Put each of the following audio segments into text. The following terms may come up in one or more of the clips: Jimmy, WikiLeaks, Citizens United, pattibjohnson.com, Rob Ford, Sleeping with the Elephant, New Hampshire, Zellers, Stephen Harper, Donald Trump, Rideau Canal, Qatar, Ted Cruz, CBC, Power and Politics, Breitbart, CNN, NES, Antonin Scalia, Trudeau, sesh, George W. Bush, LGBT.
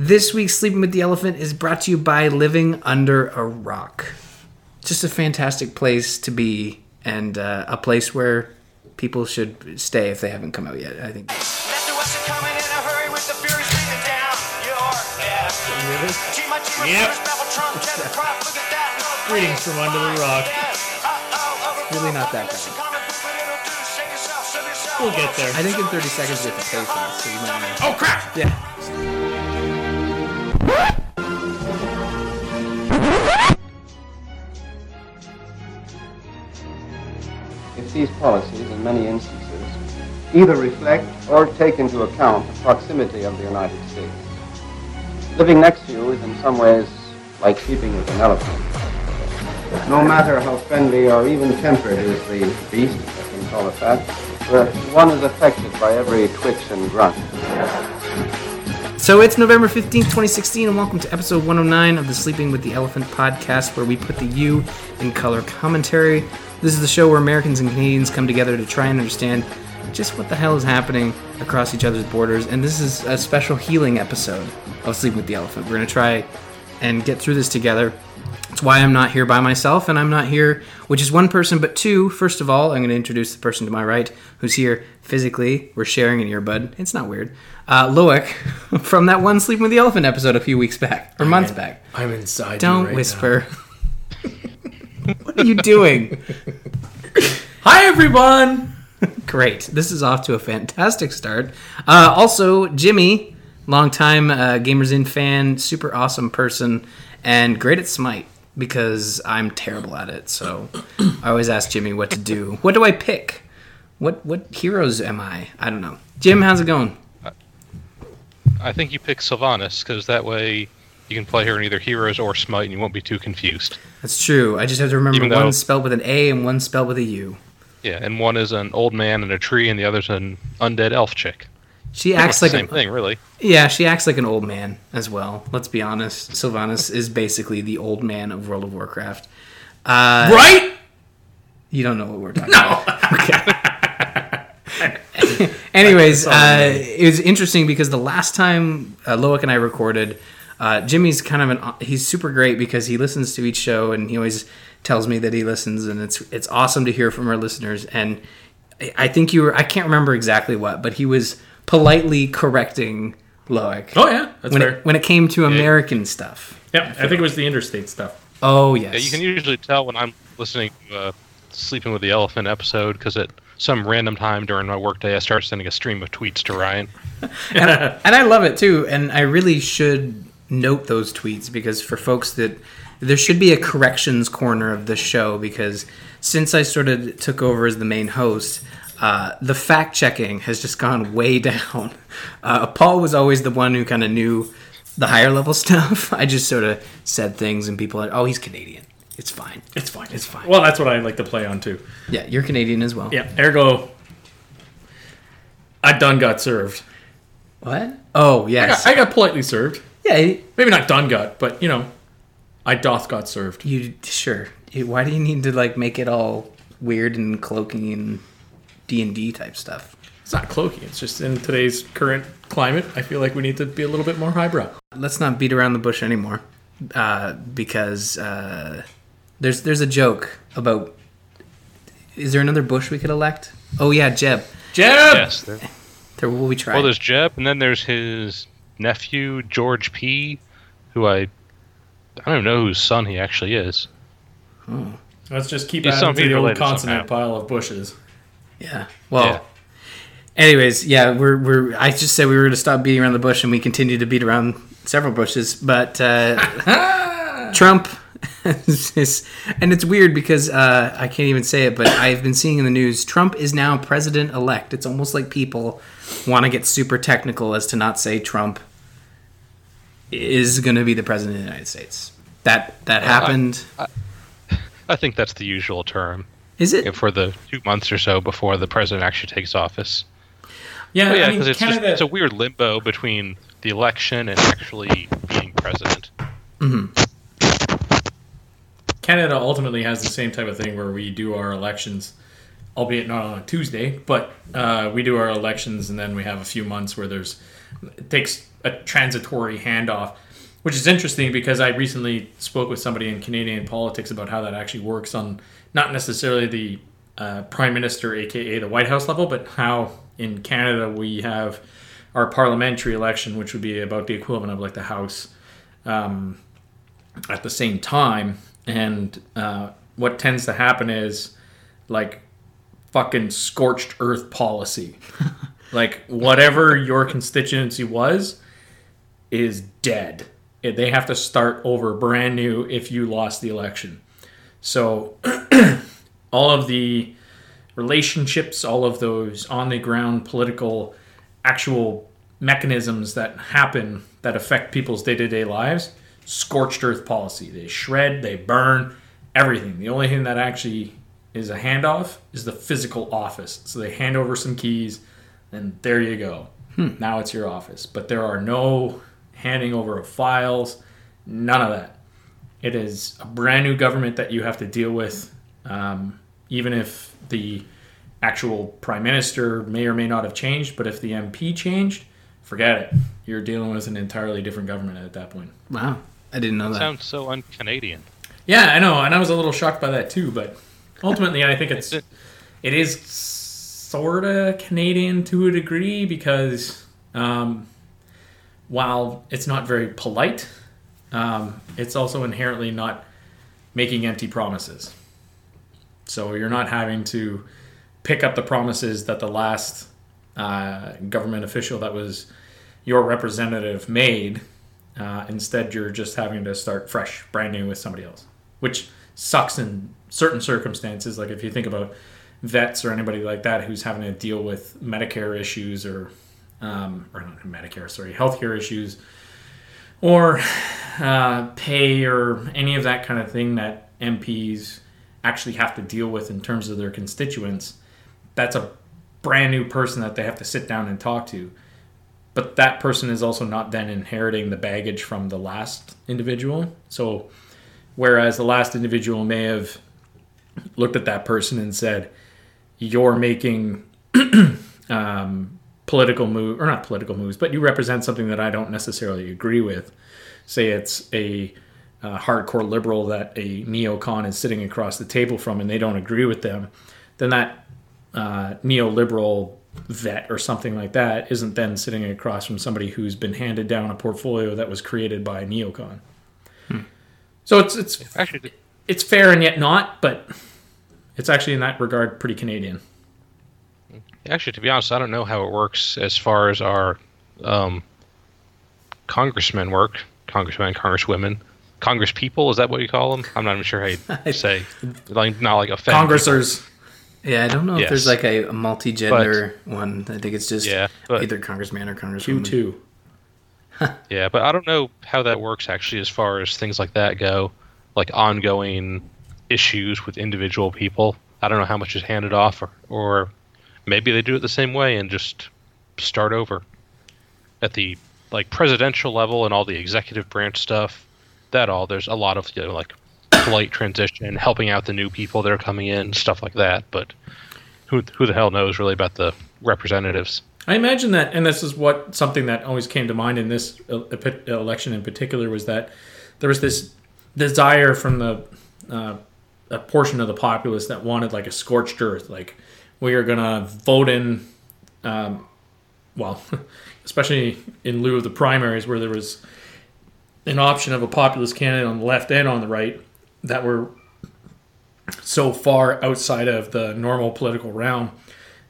This week's Sleeping with the Elephant is brought to you by Living Under a Rock. Just a fantastic place to be, and a place where people should stay if they haven't come out yet, I think. Yep. Greetings from under the rock. Really not that bad. We'll get there. I think in 30 seconds we have to pay for this, so you might want to... Oh, crap! Yeah. If these policies, in many instances, either reflect or take into account the proximity of the United States, living next to you is in some ways like sleeping with an elephant. No matter how friendly or even tempered is the beast, I can call it that, one is affected by every twitch and grunt. So it's November 15th, 2016, and welcome to episode 109 of the Sleeping with the Elephant podcast, where we put the U in color commentary. This is the show where Americans and Canadians come together to try and understand just what the hell is happening across each other's borders, and this is a special healing episode of Sleeping with the Elephant. We're going to try and get through this together. That's why I'm not here by myself, and I'm not here, which is one person, but two. First of all, I'm going to introduce the person to my right, who's here physically. We're sharing an earbud. It's not weird. Loic, from that one Sleeping with the Elephant episode a few weeks back, or months back. I'm inside you right now. Don't whisper. What are you doing? Hi, everyone! Great. This is off to a fantastic start. Also, Jimmy, longtime Gamers In fan, super awesome person, and great at Smite, because I'm terrible at it. So I always ask Jimmy what to do. What do I pick? What heroes am I? I don't know. Jim, how's it going? I think you pick Sylvanas, because that way you can play her in either Heroes or Smite, and you won't be too confused. That's true. I just have to remember one spelled with an A and one spelled with a U. Yeah, and one is an old man in a tree, and the other's an undead elf chick. She acts like the same thing, really. Yeah, she acts like an old man as well. Let's be honest. Sylvanas is basically the old man of World of Warcraft. Right? You don't know what we're talking about. Okay. Anyways, it was interesting because the last time Loic and I recorded, Jimmy's kind of he's super great because he listens to each show and he always tells me that he listens, and it's awesome to hear from our listeners. And I think I can't remember exactly what, but he was politely correcting Loic. Oh, yeah. That's fair. When it came to American stuff. Yep. I think it was the interstate stuff. Oh, yes. Yeah, you can usually tell when I'm listening to Sleeping with the Elephant episode, because at some random time during my workday, I start sending a stream of tweets to Ryan. and I love it, too. And I really should note those tweets, because for folks that... There should be a corrections corner of the show, because since I sort of took over as the main host... the fact-checking has just gone way down. Paul was always the one who kind of knew the higher-level stuff. I just sort of said things, and people are like, oh, he's Canadian. It's fine. It's fine. It's fine. Well, that's what I like to play on, too. Yeah, you're Canadian as well. Yeah, ergo, I done got served. What? Oh, yes. I got politely served. Yeah. Maybe not done got, but, you know, I doth got served. You sure. Why do you need to, like, make it all weird and cloaking and... D&D type stuff. It's not cloaky. It's just in today's current climate, I feel like we need to be a little bit more highbrow. Let's not beat around the bush anymore, because there's a joke about... Is there another Bush we could elect? Oh, yeah, Jeb. Jeb! Yes. There will be tried. Well, there's Jeb, and then there's his nephew, George P., who I don't even know whose son he actually is. Hmm. Let's just keep adding to the old consonant pile of Bushes. Yeah. Well. Yeah. Anyways, yeah, we're. I just said we were going to stop beating around the bush, and we continue to beat around several bushes. But Trump, and it's weird because I can't even say it, but I've been seeing in the news, Trump is now president elect. It's almost like people want to get super technical as to not say Trump is going to be the president of the United States. That happened. I think that's the usual term. Is it? For the 2 months or so before the president actually takes office. Yeah, because it's a weird limbo between the election and actually being president. Mm-hmm. Canada ultimately has the same type of thing where we do our elections, albeit not on a Tuesday, but we do our elections, and then we have a few months where it takes a a transitory handoff, which is interesting because I recently spoke with somebody in Canadian politics about how that actually works on not necessarily the prime minister, aka the White House level, but how in Canada we have our parliamentary election, which would be about the equivalent of like the House at the same time. And what tends to happen is like fucking scorched earth policy. Like whatever your constituency was is dead. They have to start over brand new if you lost the election. So all of the relationships, all of those on the ground political actual mechanisms that happen that affect people's day-to-day lives, scorched earth policy. They shred, they burn, everything. The only thing that actually is a handoff is the physical office. So they hand over some keys and there you go. Now it's your office. But there are no handing over of files, none of that. It is a brand new government that you have to deal with, even if the actual prime minister may or may not have changed, but if the MP changed, forget it. You're dealing with an entirely different government at that point. Wow. I didn't know that. Sounds so un-Canadian. Yeah, I know, and I was a little shocked by that too, but ultimately I think it is sort of Canadian to a degree because while it's not very polite, it's also inherently not making empty promises. So you're not having to pick up the promises that the last government official that was your representative made. Instead, you're just having to start fresh, brand new with somebody else, which sucks in certain circumstances. Like if you think about vets or anybody like that who's having to deal with Medicare issues or not Medicare, sorry, healthcare issues or pay or any of that kind of thing that MPs actually have to deal with in terms of their constituents. That's a brand new person that they have to sit down and talk to. But that person is also not then inheriting the baggage from the last individual. So whereas the last individual may have looked at that person and said, you're making political move, or not political moves, but you represent something that I don't necessarily agree with. Say it's a hardcore liberal that a neocon is sitting across the table from and they don't agree with them. Then that neoliberal vet or something like that isn't then sitting across from somebody who's been handed down a portfolio that was created by a neocon. So it's fair and yet not, but it's actually in that regard pretty Canadian. Actually, to be honest, I don't know how it works as far as our congressmen work, congressmen, congresswomen, congresspeople. Is that what you call them? I'm not even sure how you say, like not like a congressers. People. Yeah, I don't know if there's like a multi-gender one. I think it's just either congressman or congresswoman. Q2. Yeah, but I don't know how that works actually as far as things like that go, like ongoing issues with individual people. I don't know how much is handed off or maybe they do it the same way and just start over. At the like presidential level and all the executive branch stuff, there's a lot of like polite transition, helping out the new people that are coming in, stuff like that. But who the hell knows really about the representatives? I imagine that, and this is something that always came to mind in this election in particular, was that there was this desire from a portion of the populace that wanted like a scorched earth, like we are going to vote in, especially in lieu of the primaries where there was an option of a populist candidate on the left and on the right that were so far outside of the normal political realm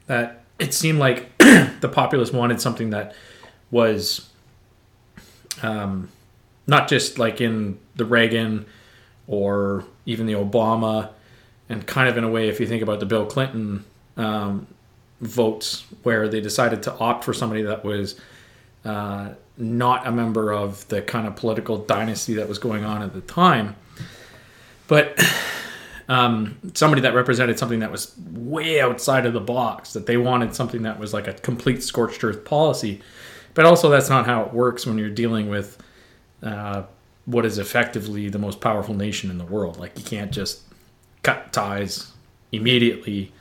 that it seemed like the populace wanted something that was not just like in the Reagan or even the Obama, and kind of in a way, if you think about the Bill Clinton votes, where they decided to opt for somebody that was not a member of the kind of political dynasty that was going on at the time, but somebody that represented something that was way outside of the box, that they wanted something that was like a complete scorched earth policy. But also that's not how it works when you're dealing with what is effectively the most powerful nation in the world. Like you can't just cut ties immediately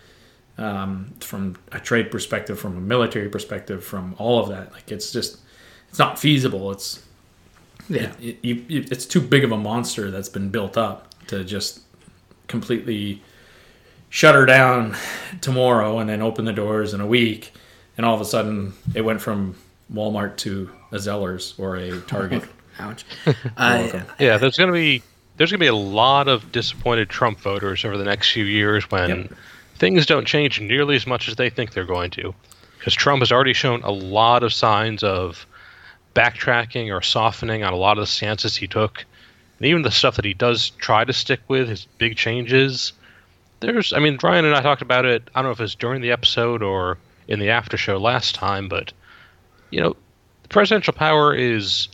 from a trade perspective, from a military perspective, from all of that. Like it's just it's not feasible. It's it's too big of a monster that's been built up to just completely shut her down tomorrow and then open the doors in a week, and all of a sudden it went from Walmart to a Zellers or a Target. Ouch. There's gonna be a lot of disappointed Trump voters over the next few years when things don't change nearly as much as they think they're going to, because Trump has already shown a lot of signs of backtracking or softening on a lot of the stances he took, and even the stuff that he does try to stick with, his big changes. Brian and I talked about it. I don't know if it's during the episode or in the after show last time, but the presidential power is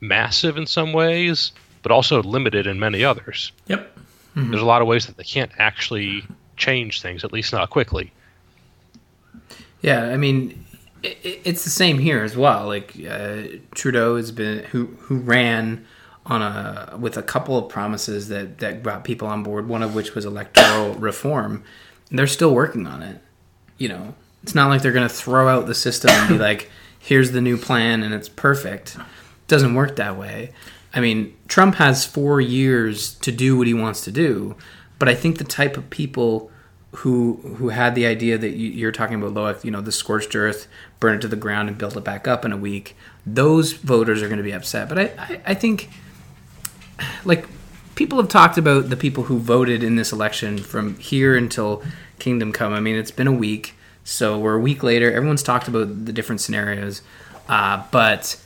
massive in some ways, but also limited in many others. Yep. Mm-hmm. There's a lot of ways that they can't actually change things, at least not quickly. Yeah, I mean, it's the same here as well. Like Trudeau has been who ran with a couple of promises that brought people on board, one of which was electoral reform. And they're still working on it. It's not like they're going to throw out the system and be like, here's the new plan and it's perfect. It doesn't work that way. I mean, Trump has 4 years to do what he wants to do, but I think the type of people who had the idea that you're talking about, Loic, the scorched earth, burn it to the ground and build it back up in a week, those voters are going to be upset. But I think, like, people have talked about the people who voted in this election from here until Kingdom Come. I mean, it's been a week, so we're a week later. Everyone's talked about the different scenarios, but...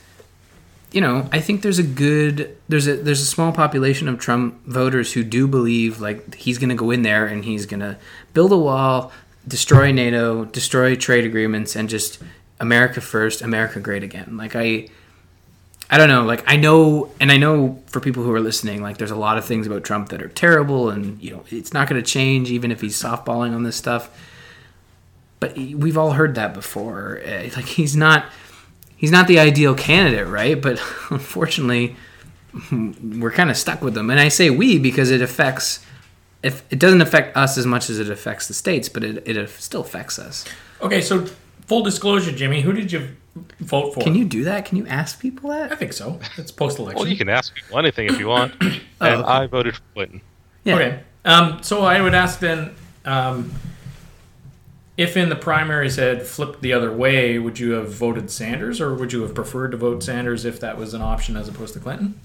I think there's a small population of Trump voters who do believe like he's going to go in there and he's going to build a wall, destroy NATO, destroy trade agreements, and just America first, America great again. Like I don't know. Like I know for people who are listening, like there's a lot of things about Trump that are terrible, and it's not going to change even if he's softballing on this stuff. But we've all heard that before. Like He's not the ideal candidate, right? But unfortunately, we're kind of stuck with him. And I say we because it doesn't affect us as much as it affects the states, but it still affects us. Okay, so full disclosure, Jimmy, who did you vote for? Can you do that? Can you ask people that? I think so. It's post-election. Well, you can ask people anything if you want. And I voted for Clinton. Yeah. Okay. So I would ask then... if in the primaries had flipped the other way, would you have voted Sanders, or would you have preferred to vote Sanders if that was an option as opposed to Clinton?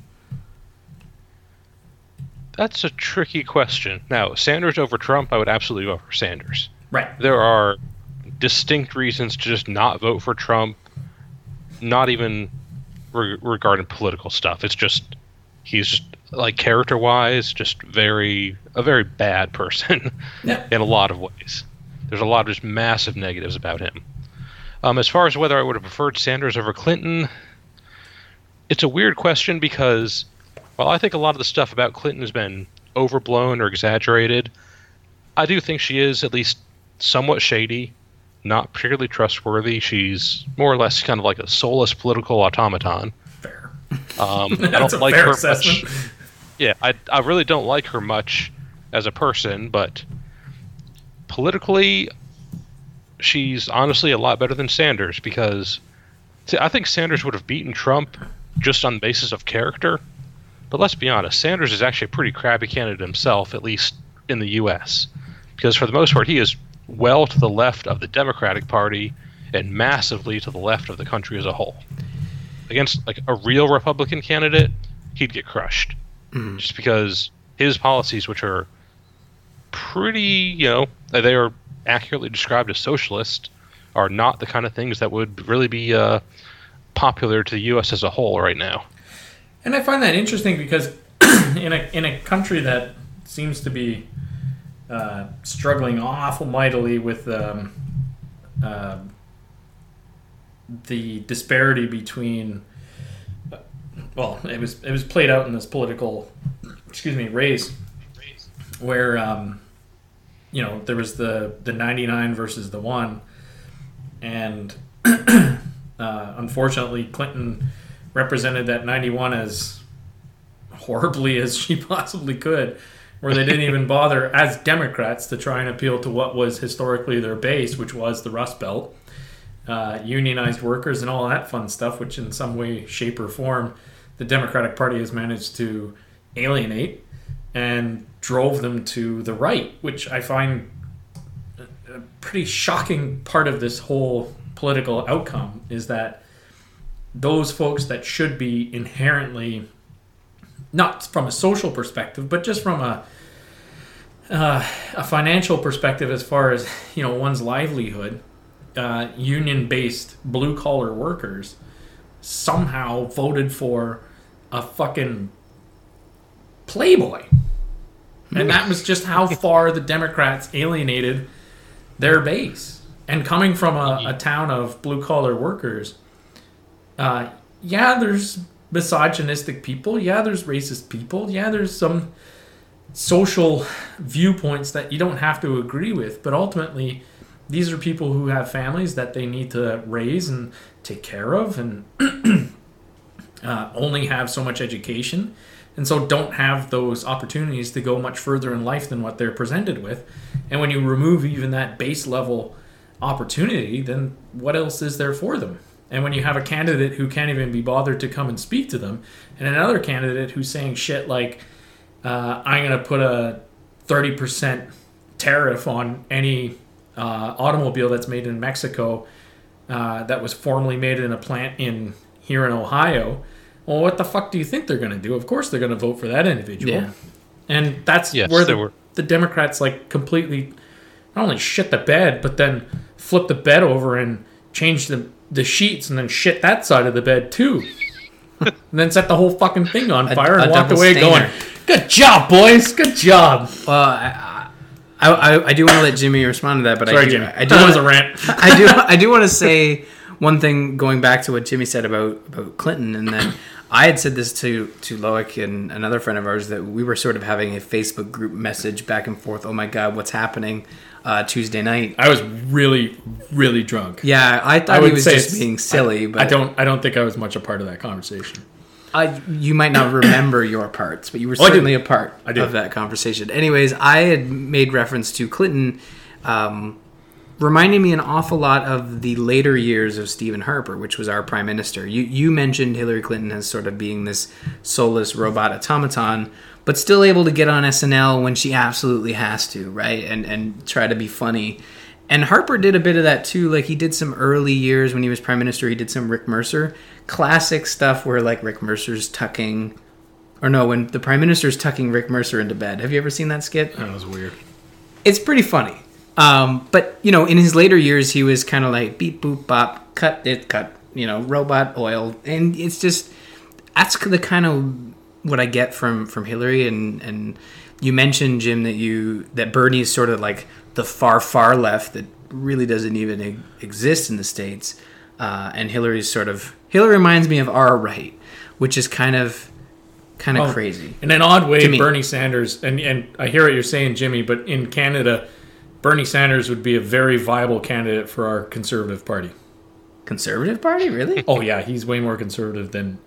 That's a tricky question. Now, Sanders over Trump, I would absolutely vote for Sanders. Right. There are distinct reasons to just not vote for Trump, not even regarding political stuff. It's just he's just, like, character-wise, just a very bad person in a lot of ways. There's a lot of just massive negatives about him. As far as whether I would have preferred Sanders over Clinton, it's a weird question because, while I think a lot of the stuff about Clinton has been overblown or exaggerated, I do think she is at least somewhat shady, not particularly trustworthy. She's more or less kind of like a soulless political automaton. Fair. I don't like her assessment. Much. Yeah, I really don't like her much as a person, but... politically, she's honestly a lot better than Sanders because I think Sanders would have beaten Trump just on the basis of character. But let's be honest, Sanders is actually a pretty crappy candidate himself, at least in the U.S., because for the most part, he is well to the left of the Democratic Party and massively to the left of the country as a whole. Against like a real Republican candidate, he'd get crushed just because his policies, which are pretty, they are accurately described as socialist, are not the kind of things that would really be popular to the U.S. as a whole right now. And I find that interesting because in a country that seems to be struggling awful mightily with the disparity between, well, it was played out in this political, race, where there was the 99 versus the one, and unfortunately Clinton represented that 91 as horribly as she possibly could, where they didn't even bother as Democrats to try and appeal to what was historically their base, which was the Rust Belt, unionized workers and all that fun stuff, which in some way, shape, or form, the Democratic Party has managed to alienate and drove them to the right, which I find a pretty shocking part of this whole political outcome, is that those folks that should be inherently, not from a social perspective, but just from a financial perspective, as far as, you know, one's livelihood, union-based blue-collar workers somehow voted for a fucking playboy. And that was just how far the Democrats alienated their base. And coming from a town of blue-collar workers, yeah, there's misogynistic people. Yeah, there's racist people. Yeah, there's some social viewpoints that you don't have to agree with. But ultimately, these are people who have families that they need to raise and take care of, and only have so much education, and so don't have those opportunities to go much further in life than what they're presented with. And when you remove even that base level opportunity, then what else is there for them? And when you have a candidate who can't even be bothered to come and speak to them, and another candidate who's saying shit like, I'm going to put a 30% tariff on any automobile that's made in Mexico that was formerly made in a plant in here in Ohio. Well, what the fuck do you think they're going to do? Of course they're going to vote for that individual. Yeah. And that's where the Democrats like completely not only shit the bed, but then flip the bed over and change the sheets and then shit that side of the bed too. And then set the whole fucking thing on fire and walked away going, good job, boys. Good job. Well, I do want to let Jimmy respond to that, but sorry, Jimmy. I do that was a rant. I do want to say one thing, going back to what Jimmy said about Clinton, and then I had said this to Loic and another friend of ours, that we were sort of having a Facebook group message back and forth. Oh my God, what's happening? Tuesday night. I was really, really drunk. Yeah, I thought he was just being silly. But I don't think I was much a part of that conversation. You might not remember your parts, but you were certainly a part of that conversation. Anyways, I had made reference to Clinton reminding me an awful lot of the later years of Stephen Harper, which was our prime minister. You mentioned Hillary Clinton as sort of being this soulless robot automaton, but still able to get on SNL when she absolutely has to, right? And try to be funny. And Harper did a bit of that too. Like, he did some early years when he was prime minister. He did some Rick Mercer classic stuff where, like, Rick Mercer's tucking, or no, when the prime minister's tucking Rick Mercer into bed. Have you ever seen that skit? That was weird. It's pretty funny. But, you know, in his later years, he was kind of like beep, boop, bop, cut, you know, robot oil. And it's just, that's the kind of what I get from Hillary. And you mentioned, Jim, that Bernie is sort of like the far, far left that really doesn't even exist in the States. And Hillary reminds me of our right, which is kind of crazy. In an odd way, Bernie Sanders, and I hear what you're saying, Jimmy, but in Canada, Bernie Sanders would be a very viable candidate for our Conservative Party. Conservative Party? Really? Oh, yeah. He's way more conservative than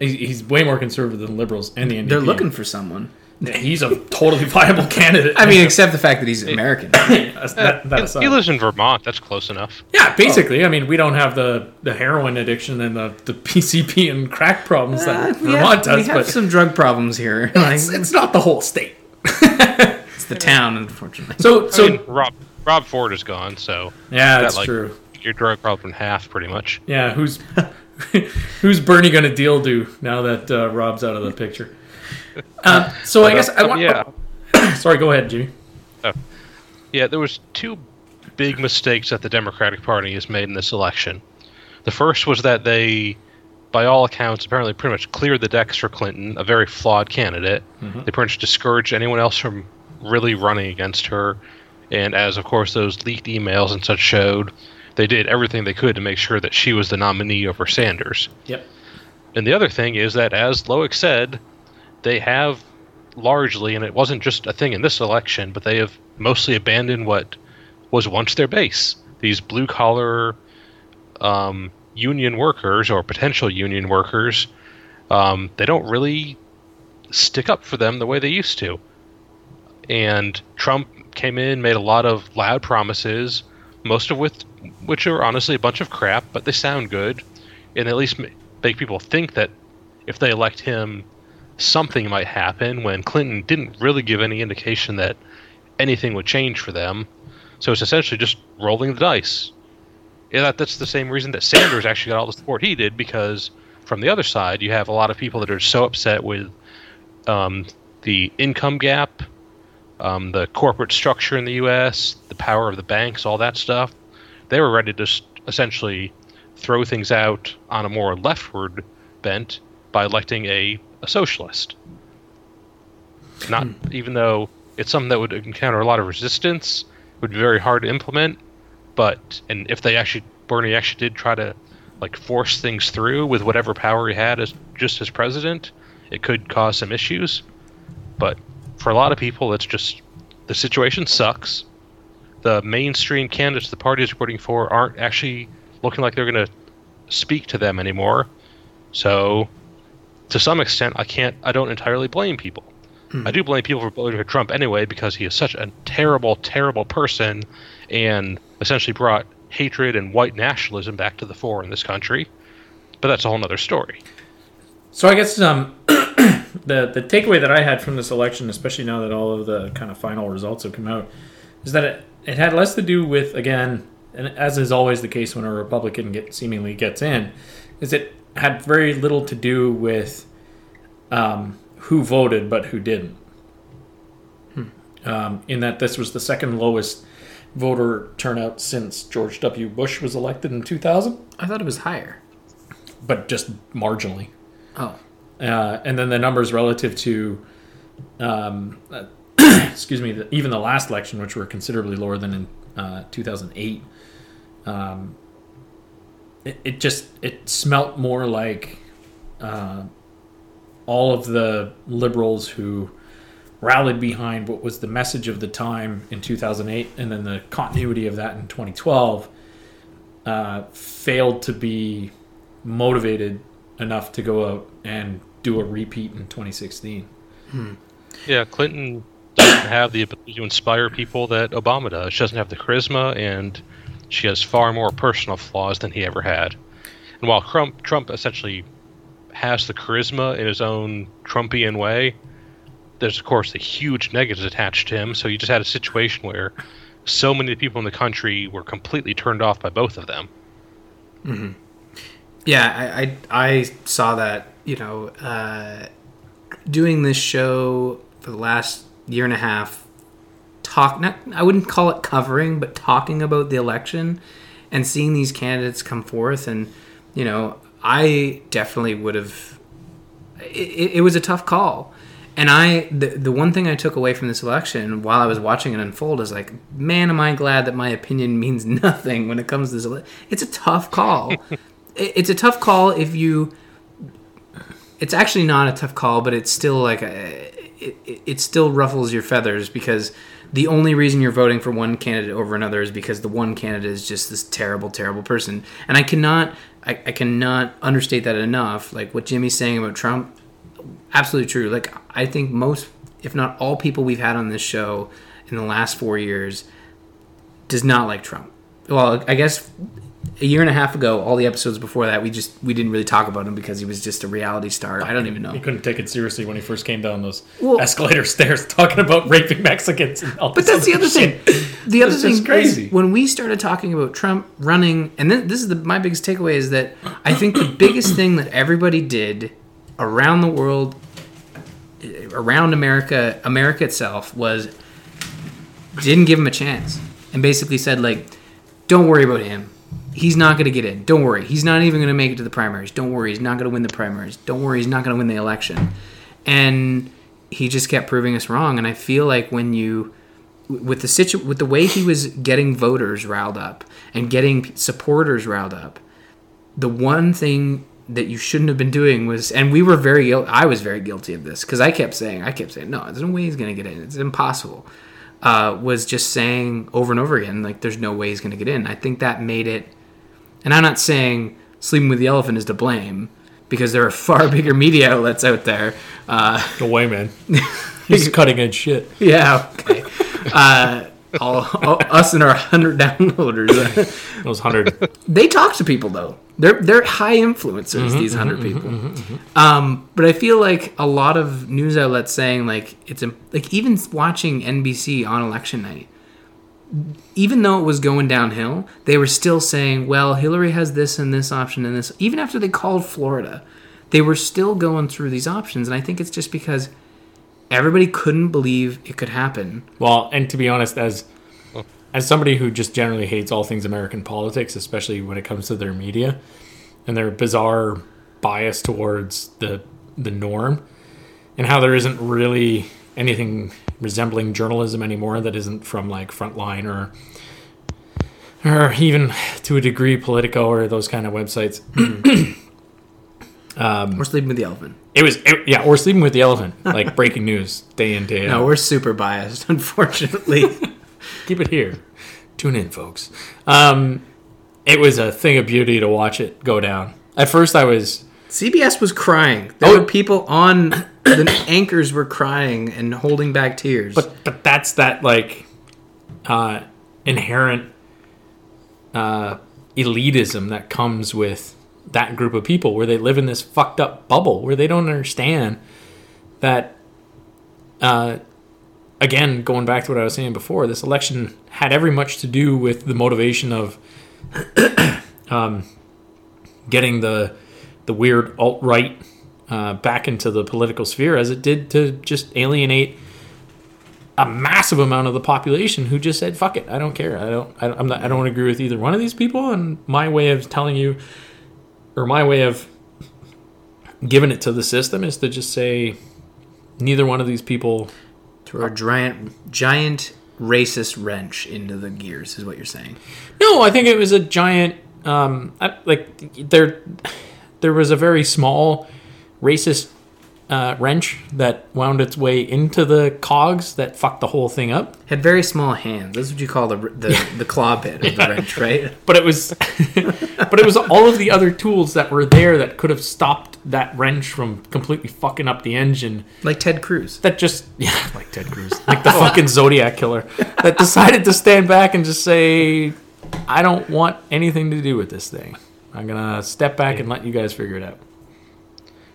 He's way more conservative than liberals and the NDP. They're looking for someone. He's a totally viable candidate. I mean, except the fact that he's American. He lives in Vermont. That's close enough. Yeah, basically. Oh. I mean, we don't have the heroin addiction and the PCP and crack problems that Vermont does. We have some drug problems here. It's not the whole state. It's the town, unfortunately. So I mean, Rob Ford is gone, so... Yeah, that's true. Your drug problem in half, pretty much. Yeah, who's Bernie going to deal to now that Rob's out of the picture? So I guess I want... Yeah. Sorry, go ahead, Jimmy. Oh. Yeah, there was two big mistakes that the Democratic Party has made in this election. The first was that they, by all accounts, apparently pretty much cleared the decks for Clinton, a very flawed candidate. Mm-hmm. They pretty much discouraged anyone else from really running against her. And as, of course, those leaked emails and such showed, they did everything they could to make sure that she was the nominee over Sanders. Yep. And the other thing is that, as Loic said, they have largely, and it wasn't just a thing in this election, but they have mostly abandoned what was once their base. These blue-collar union workers, or potential union workers, they don't really stick up for them the way they used to. And Trump came in, made a lot of loud promises, most of which which are honestly a bunch of crap, but they sound good and at least make people think that if they elect him, something might happen, when Clinton didn't really give any indication that anything would change for them. So it's essentially just rolling the dice. Yeah, that's the same reason that Sanders actually got all the support he did, because from the other side, you have a lot of people that are so upset with the income gap, the corporate structure in the U.S., the power of the banks, all that stuff. They were ready to essentially throw things out on a more leftward bent by electing a socialist. Not even though it's something that would encounter a lot of resistance, would be very hard to implement, and if they actually, Bernie actually did try to force things through with whatever power he had as president, it could cause some issues. But for a lot of people, it's just the situation sucks. The mainstream candidates the party is voting for aren't actually looking like they're going to speak to them anymore. So, to some extent, I don't entirely blame people. I do blame people for voting for Trump anyway, because he is such a terrible, terrible person and essentially brought hatred and white nationalism back to the fore in this country. But that's a whole other story. So I guess the takeaway that I had from this election, especially now that all of the kind of final results have come out, is that it had less to do with, again, and as is always the case when a Republican seemingly gets in, is it had very little to do with... who voted but who didn't, in that this was the second lowest voter turnout since George W. Bush was elected in 2000. I thought it was higher. But just marginally. Oh. And then the numbers relative to, excuse me, even the last election, which were considerably lower than in 2008, it smelt more like... all of the liberals who rallied behind what was the message of the time in 2008 and then the continuity of that in 2012 failed to be motivated enough to go out and do a repeat in 2016. Yeah, Clinton doesn't have the ability to inspire people that Obama does. She doesn't have the charisma, and she has far more personal flaws than he ever had. And while Trump essentially... has the charisma in his own Trumpian way, there's of course the huge negatives attached to him, so you just had a situation where so many people in the country were completely turned off by both of them. Mm-hmm. Yeah, I saw that, doing this show for the last year and a half, I wouldn't call it covering, but talking about the election and seeing these candidates come forth, and I definitely would have... It was a tough call. And the one thing I took away from this election while I was watching it unfold is man, am I glad that my opinion means nothing when it comes to this election. It's a tough call. It's a tough call if you... It's actually not a tough call, but it's still it still ruffles your feathers, because the only reason you're voting for one candidate over another is because the one candidate is just this terrible, terrible person. And I cannot understate that enough. What Jimmy's saying about Trump, absolutely true. I think most, if not all, people we've had on this show in the last 4 years does not like Trump. Well, I guess a year and a half ago, all the episodes before that, we didn't really talk about him because he was just a reality star. I don't even know. You couldn't take it seriously when he first came down those escalator stairs talking about raping Mexicans and all this. But that's the other shit. Thing. The other thing is crazy. When we started talking about Trump running, and this is my biggest takeaway, is that I think the biggest thing that everybody did around the world, around America itself, was didn't give him a chance, and basically said, don't worry about him. He's not going to get in. Don't worry. He's not even going to make it to the primaries. Don't worry. He's not going to win the primaries. Don't worry. He's not going to win the election. And he just kept proving us wrong. And I feel like when you... with the way he was getting voters riled up and getting supporters riled up, the one thing that you shouldn't have been doing was... And we were I was very guilty of this, because I kept saying, no, there's no way he's going to get in. It's impossible. Was just saying over and over again, there's no way he's going to get in. I think that made it... And I'm not saying Sleeping with the Elephant is to blame, because there are far bigger media outlets out there. No way, man. He's cutting edge shit. Yeah, okay. all us and our 100 downloaders. Those 100. They talk to people, though. They're high influencers, mm-hmm, these 100 people. Mm-hmm. But I feel like a lot of news outlets saying, like, even watching NBC on election night, even though it was going downhill, they were still saying, well, Hillary has this and this option and this. Even after they called Florida, they were still going through these options. And I think it's just because everybody couldn't believe it could happen. Well, and to be honest, as somebody who just generally hates all things American politics, especially when it comes to their media and their bizarre bias towards the norm, and how there isn't really anything resembling journalism anymore that isn't from like Frontline or even to a degree Politico or those kind of websites. Or Sleeping with the Elephant. Or Sleeping with the Elephant. Like breaking news day in, day out. No, we're super biased, unfortunately. Keep it here. Tune in, folks. It was a thing of beauty to watch it go down. At first I was... CBS was crying. There were people on... The anchors were crying and holding back tears. But that's that, like, inherent elitism that comes with that group of people, where they live in this fucked up bubble where they don't understand that, again, going back to what I was saying before, this election had every much to do with the motivation of getting the weird alt-right back into the political sphere, as it did to just alienate a massive amount of the population who just said, fuck it, I don't care. I don't agree with either one of these people, and my way of telling you, or my way of giving it to the system, is to just say neither one of these people. Throw a giant racist wrench into the gears is what you're saying. No, I think it was a giant there was a very small racist wrench that wound its way into the cogs that fucked the whole thing up. Had very small hands. That's what you call the claw bit of the wrench, right? But it was all of the other tools that were there that could have stopped that wrench from completely fucking up the engine. Like Ted Cruz. Like Ted Cruz. Like the fucking Zodiac killer that decided to stand back and just say, I don't want anything to do with this thing. I'm going to step back and let you guys figure it out.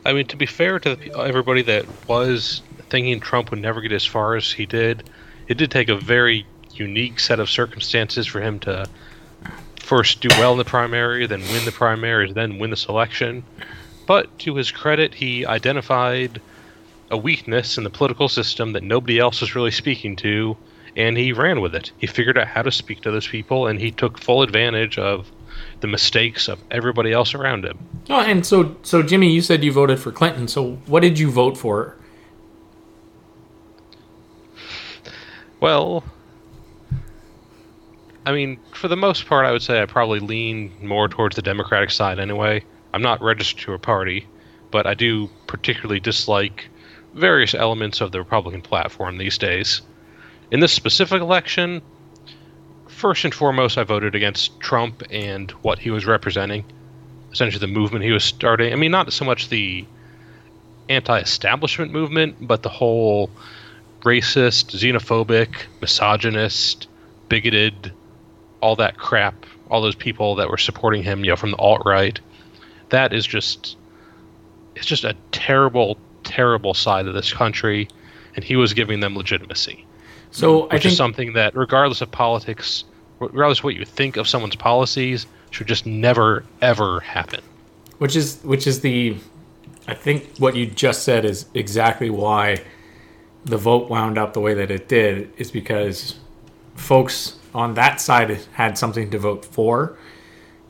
I mean, to be fair to everybody that was thinking Trump would never get as far as he did, it did take a very unique set of circumstances for him to first do well in the primary, then win the primaries, then win this election. But to his credit, he identified a weakness in the political system that nobody else was really speaking to, and he ran with it. He figured out how to speak to those people, and he took full advantage of the mistakes of everybody else around him. Oh, and so Jimmy, you said you voted for Clinton. So what did you vote for? Well, I mean, for the most part, I would say I probably lean more towards the Democratic side anyway. I'm not registered to a party, but I do particularly dislike various elements of the Republican platform these days. In this specific election, first and foremost, I voted against Trump and what he was representing, essentially the movement he was starting. I mean, not so much the anti-establishment movement, but the whole racist, xenophobic, misogynist, bigoted, all that crap, all those people that were supporting him, you know, from the alt-right. That is just, it's just a terrible, terrible side of this country, and he was giving them legitimacy. So which I think is something that, regardless of politics, regardless of what you think of someone's policies, should just never, ever happen. Which is I think what you just said is exactly why the vote wound up the way that it did, is because folks on that side had something to vote for,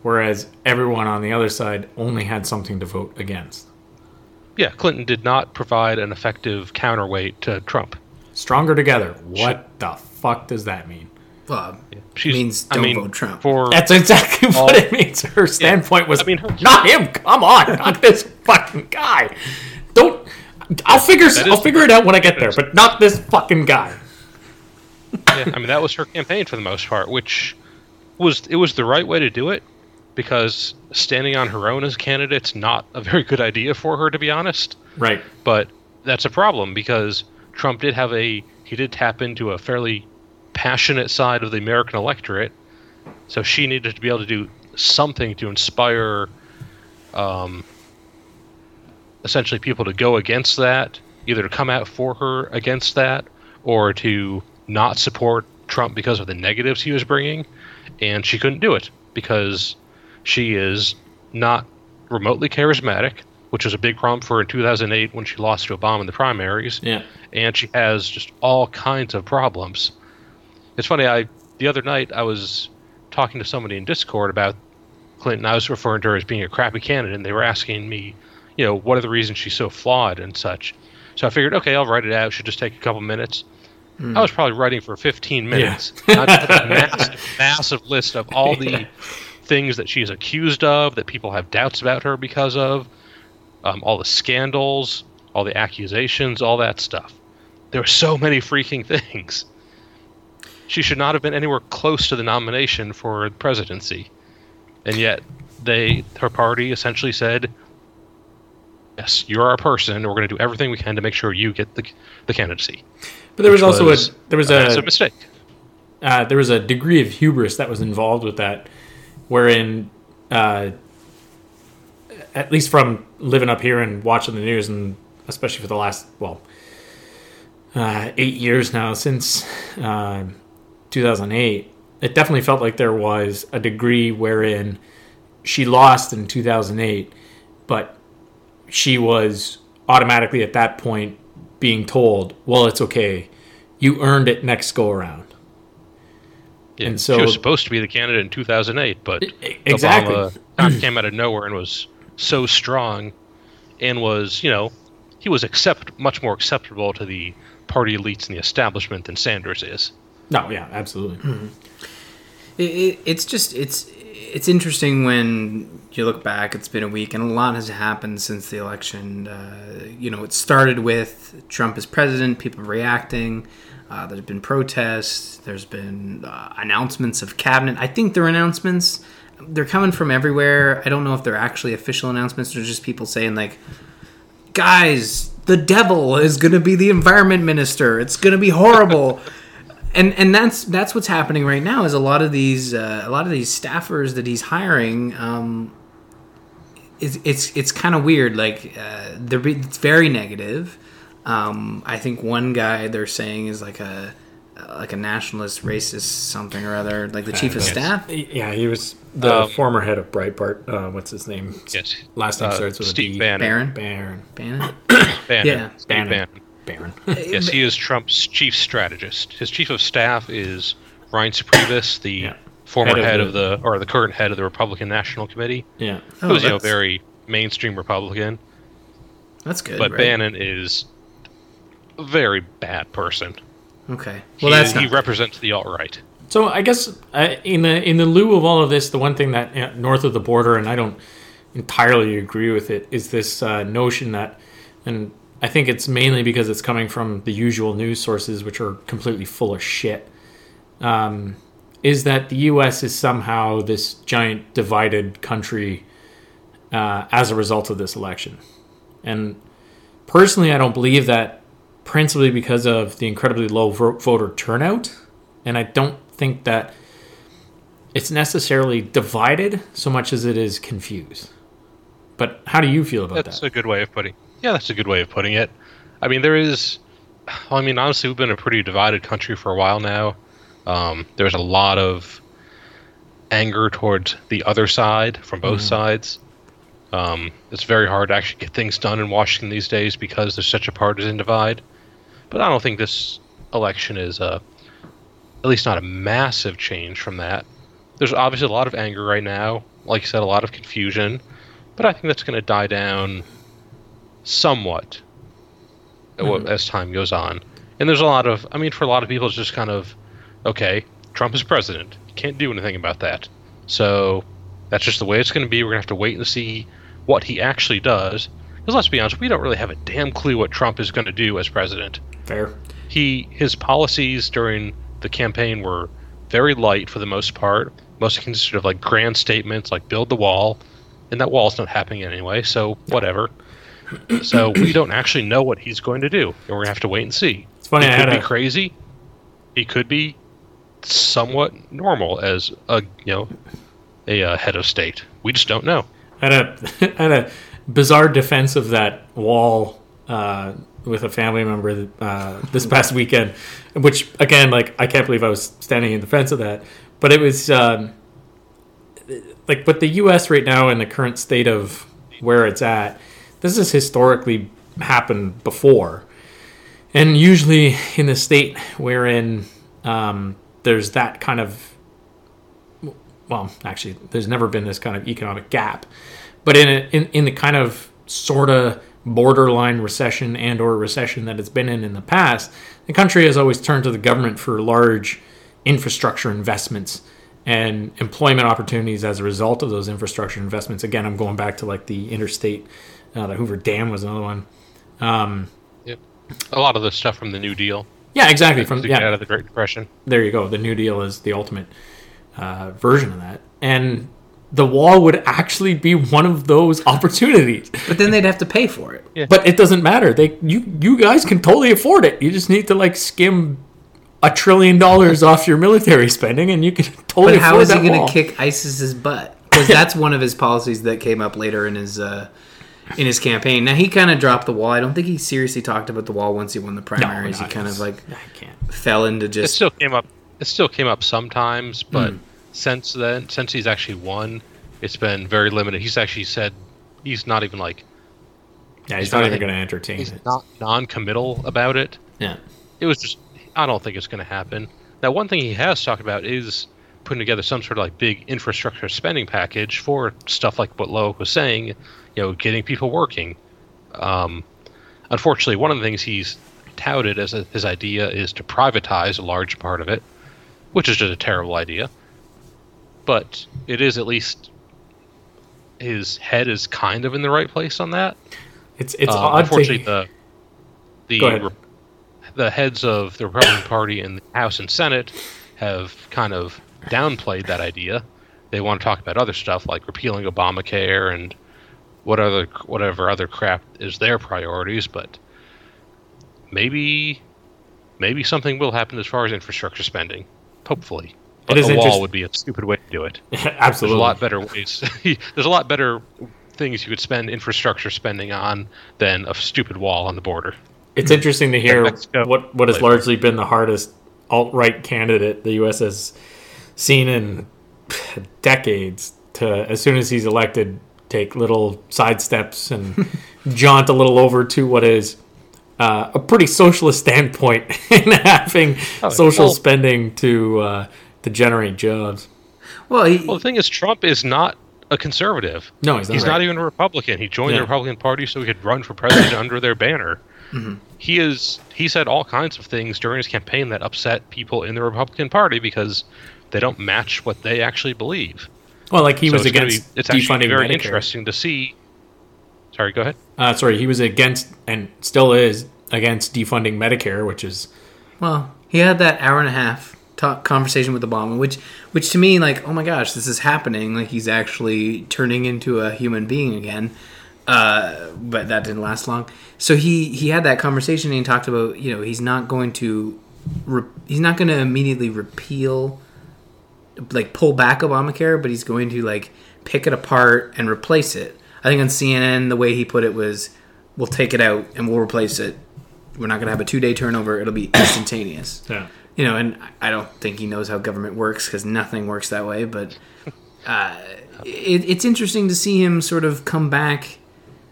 whereas everyone on the other side only had something to vote against. Yeah, Clinton did not provide an effective counterweight to Trump. Stronger together. The fuck does that mean? Well, it means vote Trump. That's exactly what it means. Her standpoint was, not him. Come on, not this fucking guy. Don't. I'll figure it out when I get there, but not this fucking guy. Yeah, I mean, that was her campaign for the most part, which was the right way to do it, because standing on her own as a candidate's not a very good idea for her, to be honest. Right. But that's a problem because Trump did tap into a fairly passionate side of the American electorate, so she needed to be able to do something to inspire essentially people to go against that, either to come out for her against that or to not support Trump because of the negatives he was bringing. And she couldn't do it because she is not remotely charismatic, which was a big problem for her in 2008 when she lost to Obama in the primaries. Yeah. And she has just all kinds of problems. It's funny, the other night I was talking to somebody in Discord about Clinton. I was referring to her as being a crappy candidate, and they were asking me, you know, what are the reasons she's so flawed and such. So I figured, okay, I'll write it out. It should just take a couple minutes. I was probably writing for 15 minutes. Yeah. I had a massive list of all the things that she's accused of, that people have doubts about her because of, all the scandals, all the accusations, all that stuff. There were so many freaking things. She should not have been anywhere close to the nomination for the presidency. And yet, her party essentially said, yes, you're our person, and we're going to do everything we can to make sure you get the candidacy. But there was also a mistake. There was a degree of hubris that was involved with that, wherein, at least from living up here and watching the news, and especially for the last 8 years now since 2008, it definitely felt like there was a degree wherein she lost in 2008, but she was automatically at that point being told, well, it's okay, you earned it next go around. Yeah, and so she was supposed to be the candidate in 2008, but exactly. Obama came out of nowhere and was so strong, and was, you know, he was much more acceptable to the party elites and the establishment than Sanders is. No, yeah, absolutely. Mm-hmm. It's interesting when you look back. It's been a week, and a lot has happened since the election. It started with Trump as president, people reacting. There's been protests. There's been announcements of cabinet. I think they're announcements. They're coming from everywhere. I don't know if they're actually official announcements. They're just people saying, like, guys, the devil is going to be the environment minister. It's going to be horrible. And that's what's happening right now. Is a lot of these staffers that he's hiring, it's kind of weird. Like it's very negative. I think one guy they're saying is like a nationalist, racist, something or other. Like the chief of staff. Yeah, he was the former head of Breitbart. What's his name? Yes. Last name starts with Steve Bannon. Bannon. Yeah. Bannon. Yes, he is Trump's chief strategist. His chief of staff is Ryan Priebus, the former head of the current head of the Republican National Committee. Yeah, who's very mainstream Republican. That's good. But right? Bannon is a very bad person. Okay, well he represents the alt-right. So I guess in the lieu of all of this, the one thing that north of the border, and I don't entirely agree with it, is this notion that and. I think it's mainly because it's coming from the usual news sources, which are completely full of shit, is that the U.S. is somehow this giant divided country as a result of this election. And personally, I don't believe that, principally because of the incredibly low voter turnout. And I don't think that it's necessarily divided so much as it is confused. But how do you feel about that? That's a good way of putting it. Yeah, that's a good way of putting it. I mean, honestly, we've been a pretty divided country for a while now. There's a lot of anger towards the other side from both sides. It's very hard to actually get things done in Washington these days because there's such a partisan divide. But I don't think this election is, at least not a massive change from that. There's obviously a lot of anger right now. Like you said, a lot of confusion. But I think that's going to die down somewhat as time goes on. And there's for a lot of people, it's just kind of, okay, Trump is president. You can't do anything about that. So that's just the way it's going to be. We're going to have to wait and see what he actually does. Because let's be honest, we don't really have a damn clue what Trump is going to do as president. Fair. His policies during the campaign were very light for the most part. Mostly consisted of like grand statements like build the wall. And that wall's not happening anyway, so whatever. So we don't actually know what he's going to do, and we're going to have to wait and see. It's funny. He could be crazy. He could be somewhat normal as a head of state. We just don't know. I had a bizarre defense of that wall with a family member this past weekend, which again, I can't believe I was standing in defense of that. But it was with the U.S. right now in the current state of where it's at, this has historically happened before, and usually in the state wherein there's that kind of, well, actually, there's never been this kind of economic gap, but in the kind of sort of borderline recession and or recession that it's been in the past, the country has always turned to the government for large infrastructure investments and employment opportunities as a result of those infrastructure investments. Again, I'm going back to the interstate, the Hoover Dam was another one. Yep. A lot of the stuff from the New Deal. Yeah, exactly. Out of the Great Depression. There you go. The New Deal is the ultimate version of that. And the wall would actually be one of those opportunities. But then they'd have to pay for it. Yeah. But it doesn't matter. You guys can totally afford it. You just need to skim $1 trillion off your military spending, and you can totally afford that wall. But how is he going to kick ISIS's butt? Because that's one of his policies that came up later in his campaign. Now, he kind of dropped the wall. I don't think he seriously talked about the wall once he won the primaries. No, he kind of fell into just... It still came up sometimes, but since then, since he's actually won, it's been very limited. He's actually said he's not even he's not even going to entertain it. He's not non-committal about it. Yeah. It was just, I don't think it's going to happen. Now, one thing he has talked about is putting together some sort of big infrastructure spending package for stuff like what Loic was saying, getting people working. Unfortunately, one of the things he's touted as his idea is to privatize a large part of it, which is just a terrible idea. But it is, at least his head is kind of in the right place on that. It's odd. Unfortunately, the heads of the Republican Party in the House and Senate have kind of downplayed that idea. They want to talk about other stuff like repealing Obamacare and whatever other crap is their priorities, but maybe something will happen as far as infrastructure spending, hopefully. But a wall would be a stupid way to do it. Absolutely. There's a lot better ways. There's a lot better things you could spend infrastructure spending on than a stupid wall on the border. It's interesting to hear what has largely been the hardest alt-right candidate the U.S. has seen in decades to, as soon as he's elected, take little side steps and jaunt a little over to what is a pretty socialist standpoint in having spending to generate jobs. Well, the thing is, Trump is not a conservative. No, he's not even a Republican. He joined the Republican Party so he could run for president under their banner. Mm-hmm. He said all kinds of things during his campaign that upset people in the Republican Party because they don't match what they actually believe. Well, he was against defunding Medicare. It's actually very interesting to see. Sorry, go ahead. He was against, and still is, against defunding Medicare, which is... Well, he had that hour and a half conversation with Obama, which to me, oh my gosh, this is happening. He's actually turning into a human being again. But that didn't last long. So he had that conversation and he talked about, he's not going to immediately repeal, pull back Obamacare, but he's going to pick it apart and replace it. I think on CNN the way he put it was, we'll take it out and we'll replace it. We're not going to have a 2-day turnover. It'll be instantaneous. Yeah. And I don't think he knows how government works because nothing works that way. But it's interesting to see him sort of come back.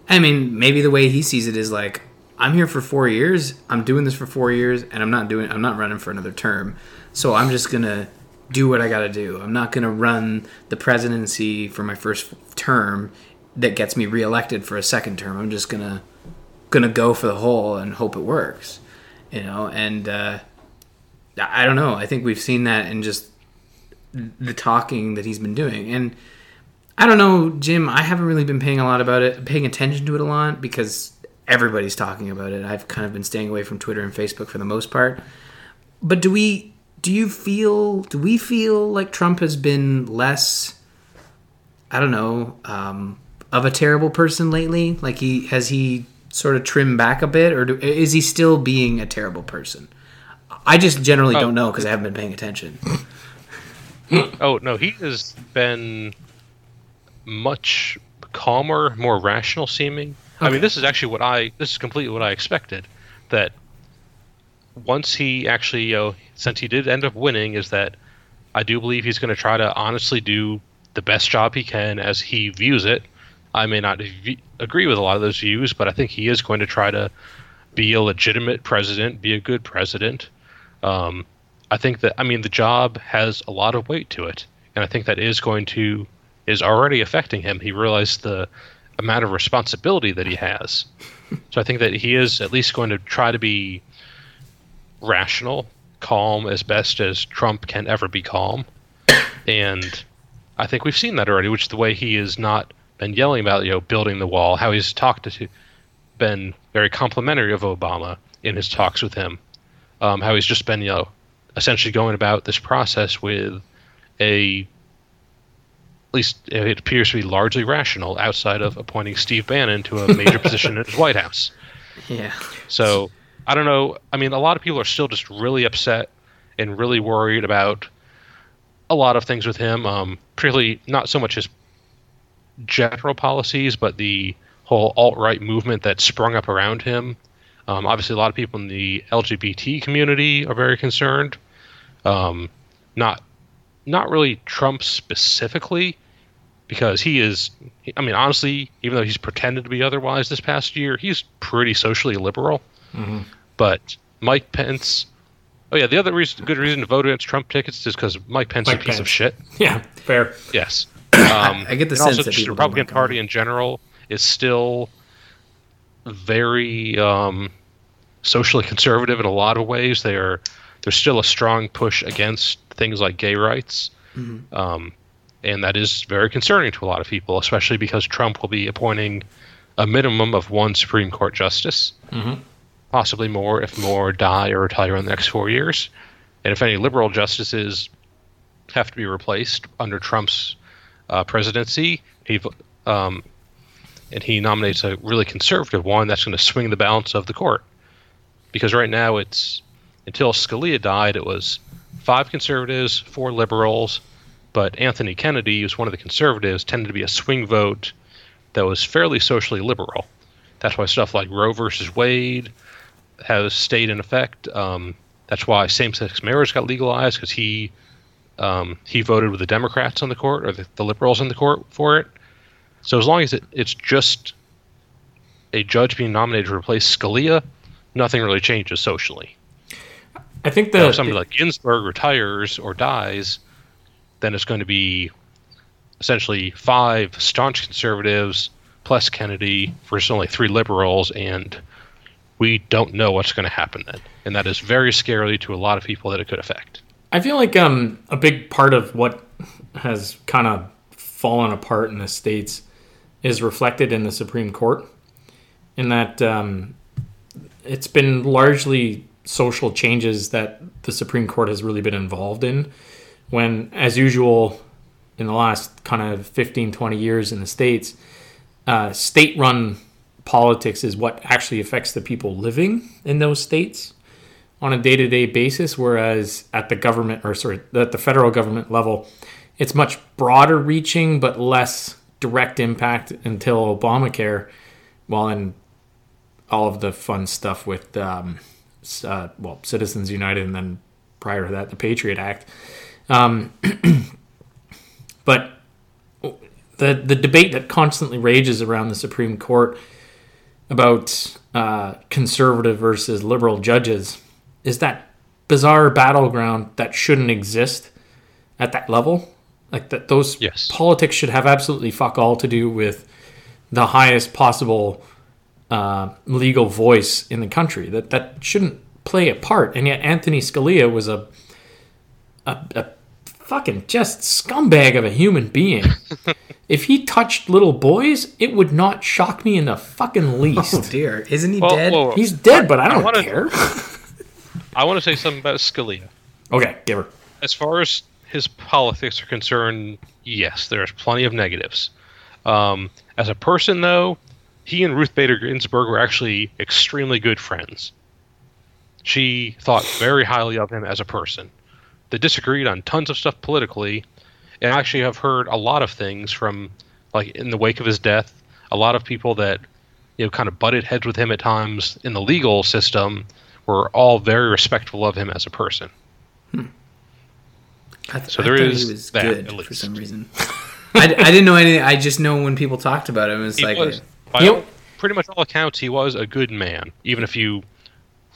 I mean, maybe the way he sees it is I'm here for 4 years, I'm doing this for 4 years, and I'm not running for another term. So I'm just going to do what I got to do. I'm not going to run the presidency for my first term that gets me reelected for a second term. I'm just going to go for the whole and hope it works. And I don't know. I think we've seen that in just the talking that he's been doing. And I don't know, Jim, I haven't really been paying attention to it a lot because everybody's talking about it. I've kind of been staying away from Twitter and Facebook for the most part. But do we feel like Trump has been less, I don't know, of a terrible person lately? Has he sort of trimmed back a bit, or is he still being a terrible person? I just generally don't know because I haven't been paying attention. Oh, no, he has been much calmer, more rational seeming. Okay. I mean, this is actually this is completely what I expected, that once he actually, since he did end up winning, is that I do believe he's going to try to honestly do the best job he can as he views it. I may not agree with a lot of those views, but I think he is going to try to be a legitimate president, be a good president. I think that, I mean, the job has a lot of weight to it, and I think that is already affecting him. He realized the amount of responsibility that he has. So I think that he is at least going to try to be rational, calm as best as Trump can ever be calm. And I think we've seen that already, which is the way he has not been yelling about, building the wall, how he's been very complimentary of Obama in his talks with him, how he's just been, essentially going about this process with at least it appears to be largely rational outside of appointing Steve Bannon to a major position at his White House. Yeah. So I don't know. I mean, a lot of people are still just really upset and really worried about a lot of things with him, particularly not so much his general policies, but the whole alt-right movement that sprung up around him. Obviously, a lot of people in the LGBT community are very concerned. Not really Trump specifically, because he is, I mean, honestly, even though he's pretended to be otherwise this past year, he's pretty socially liberal. Mm-hmm. But Mike Pence, the other good reason to vote against Trump tickets is because Mike Pence is a piece of shit. Yeah, fair. Yes. I get the sense that the Republican Party in general is still very socially conservative in a lot of ways. There's still a strong push against things like gay rights, mm-hmm. And that is very concerning to a lot of people, especially because Trump will be appointing a minimum of one Supreme Court justice, mm-hmm. possibly more if more die or retire in the next 4 years. And if any liberal justices have to be replaced under Trump's presidency, he nominates a really conservative one, that's going to swing the balance of the court. Because right now it's, until Scalia died, it was 5 conservatives, 4 liberals, but Anthony Kennedy, who's one of the conservatives, tended to be a swing vote that was fairly socially liberal. That's why stuff like Roe versus Wade has stayed in effect. That's why same-sex marriage got legalized, because he voted with the Democrats on the court, or the liberals on the court for it. So as long as it's just a judge being nominated to replace Scalia, nothing really changes socially. I think that if somebody like Ginsburg retires or dies, then it's going to be essentially 5 staunch conservatives plus Kennedy versus only 3 liberals, and we don't know what's going to happen then. And that is very scary to a lot of people that it could affect. I feel like a big part of what has kind of fallen apart in the states is reflected in the Supreme Court, in that it's been largely social changes that the Supreme Court has really been involved in, when, as usual, in the last kind of 15, 20 years in the states, state-run politics is what actually affects the people living in those states on a day-to-day basis, whereas at the federal government level, it's much broader reaching but less direct impact until Obamacare, and all of the fun stuff with Citizens United, and then prior to that, the Patriot Act. But the debate that constantly rages around the Supreme Court about conservative versus liberal judges is that bizarre battleground that shouldn't exist at that level. Like that, those politics should have absolutely fuck all to do with the highest possible legal voice in the country. That shouldn't play a part. And yet Anthony Scalia was a fucking just scumbag of a human being. If he touched little boys, it would not shock me in the fucking least. Oh dear, isn't he dead? Whoa. He's dead, but I care. I want to say something about Scalia. Okay, give her. As far as his politics are concerned, yes, there's plenty of negatives. As a person, though, he and Ruth Bader Ginsburg were actually extremely good friends. She thought very highly of him as a person. They disagreed on tons of stuff politically, and I actually have heard a lot of things from, like, in the wake of his death, a lot of people that, you know, kind of butted heads with him at times in the legal system were all very respectful of him as a person. I thought he was good for some reason. I didn't know anything. I just know when people talked about him, pretty much all accounts, he was a good man, even if you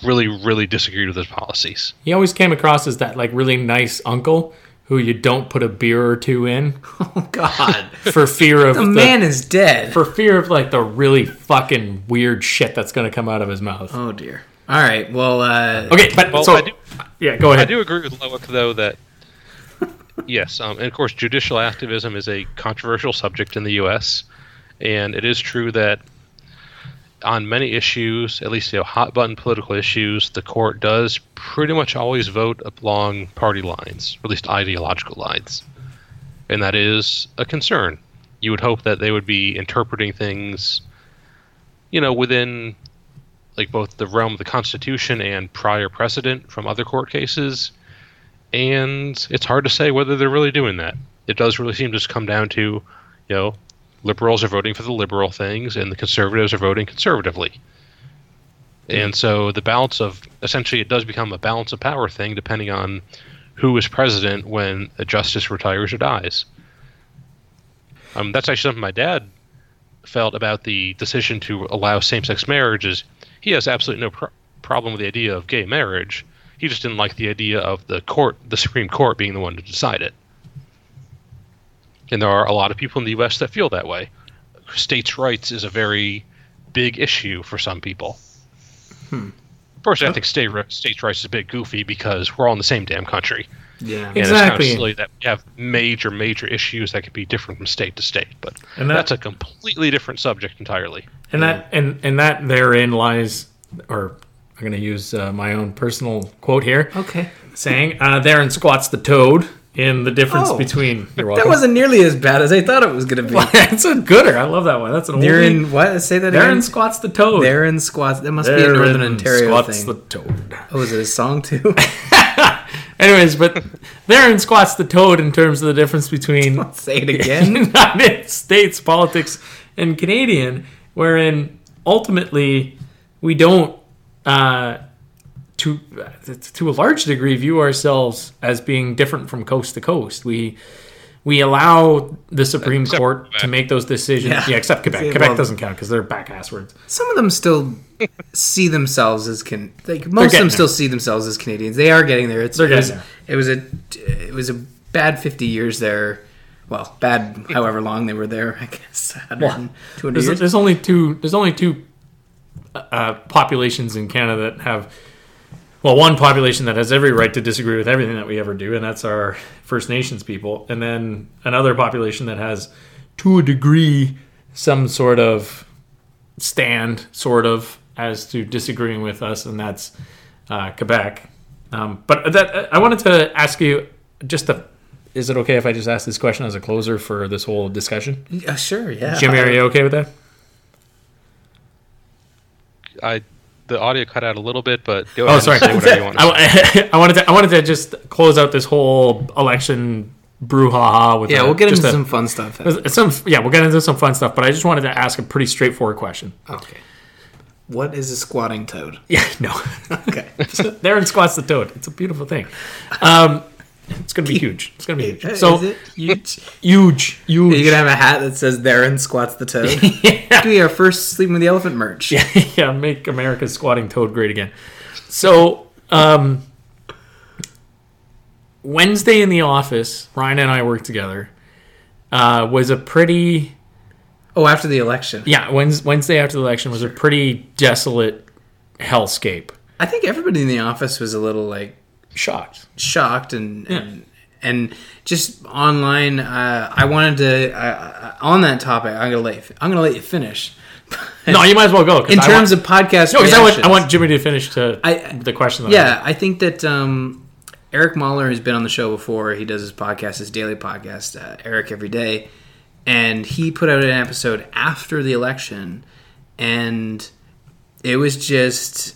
really, really disagreed with his policies. He always came across as that, like, really nice uncle who you don't put a beer or two in. Oh, God. For fear of... the man is dead. For fear of, like, the really fucking weird shit that's going to come out of his mouth. Oh, dear. All right, well... go ahead. I do agree with Loic, though, that... yes, and of course, judicial activism is a controversial subject in the U.S., and it is true that on many issues, at least, you know, hot-button political issues, the court does pretty much always vote along party lines, or at least ideological lines. And that is a concern. You would hope that they would be interpreting things, you know, within, like, both the realm of the Constitution and prior precedent from other court cases. And it's hard to say whether they're really doing that. It does really seem to just come down to, you know, liberals are voting for the liberal things, and the conservatives are voting conservatively. And so the balance of, essentially, it does become a balance of power thing depending on who is president when a justice retires or dies. That's actually something my dad felt about the decision to allow same-sex marriages. He has absolutely no problem with the idea of gay marriage. He just didn't like the idea of the Supreme Court being the one to decide it. And there are a lot of people in the U.S. that feel that way. States' rights is a very big issue for some people. Personally, I think states' rights is a bit goofy because we're all in the same damn country. Yeah, exactly. And it's kind of silly that we have major, major issues that could be different from state to state. But that's a completely different subject entirely. And that therein lies, or... I'm going to use my own personal quote here. Okay. Saying, therein squats the toad in the difference between... That wasn't nearly as bad as I thought it was going to be. It's a gooder. I love that one. That's an old... Therein, what? Say that again. Therein squats the toad. Therein squats... That must be a Northern Ontario thing. Therein squats the toad. Oh, is it a song too? Anyways, but therein squats the toad in terms of the difference between... Let's say it again. United States politics and Canadian, wherein ultimately we don't... to a large degree, view ourselves as being different from coast to coast. We allow the Supreme Court to make those decisions. Yeah, except Quebec. Quebec doesn't count because they're back-asswards. Some of them still see themselves as most of them still see themselves as Canadians. They are getting there. It was a bad 50 years there. Well, bad however long they were there. I guess 200 years. There's only two. Populations in Canada that have, well, one population that has every right to disagree with everything that we ever do, and that's our First Nations people, and then another population that has, to a degree, some sort of stand, sort of, as to disagreeing with us, and that's Quebec. But I wanted to ask you just a... Is it okay if I just ask this question as a closer for this whole discussion? Yeah, sure, yeah. Jimmy, are you okay with that? The audio cut out a little bit, but go ahead. Oh, sorry. And say whatever you want. I wanted to just close out this whole election brouhaha with we'll get into some fun stuff. We'll get into some fun stuff, but I just wanted to ask a pretty straightforward question. Okay. What is a squatting toad? Yeah, no. Okay. Therein squats the toad. It's a beautiful thing. It's going to be huge. It's going to be huge. So, is it huge? Huge. Are you going to have a hat that says therein squats the toad? Yeah. Be our first Sleeping with the Elephant merch. Yeah, make America's squatting toad great again. So, Wednesday in the office, Ryan and I worked together, was a pretty... Oh, after the election. Yeah, Wednesday after the election was a pretty desolate hellscape. I think everybody in the office was a little, like... shocked and just online. I wanted to on that topic. I'm gonna let you finish. No, you might as well go. In terms of podcast, no, because I want Jimmy to finish the question. I think that Eric Mahler has been on the show before. He does his podcast, his daily podcast, Eric Every Day, and he put out an episode after the election, and it was just.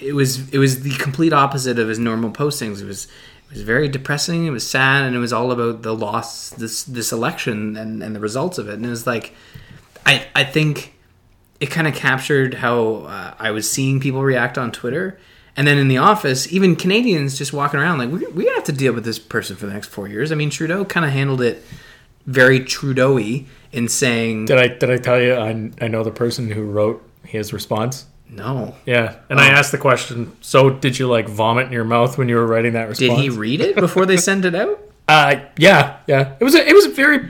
it was the complete opposite of his normal postings. It was very depressing. It was sad, and it was all about the loss, this election, and the results of it. And it was like, I think it kind of captured how I was seeing people react on Twitter. And then in the office, even Canadians just walking around like, we're going to have to deal with this person for the next 4 years. I mean, Trudeau kind of handled it very Trudeau-y in saying... Did I tell you I know the person who wrote his response? No. Yeah. And I asked the question, so did you like vomit in your mouth when you were writing that response? Did he read it before they sent it out? Yeah. It was good.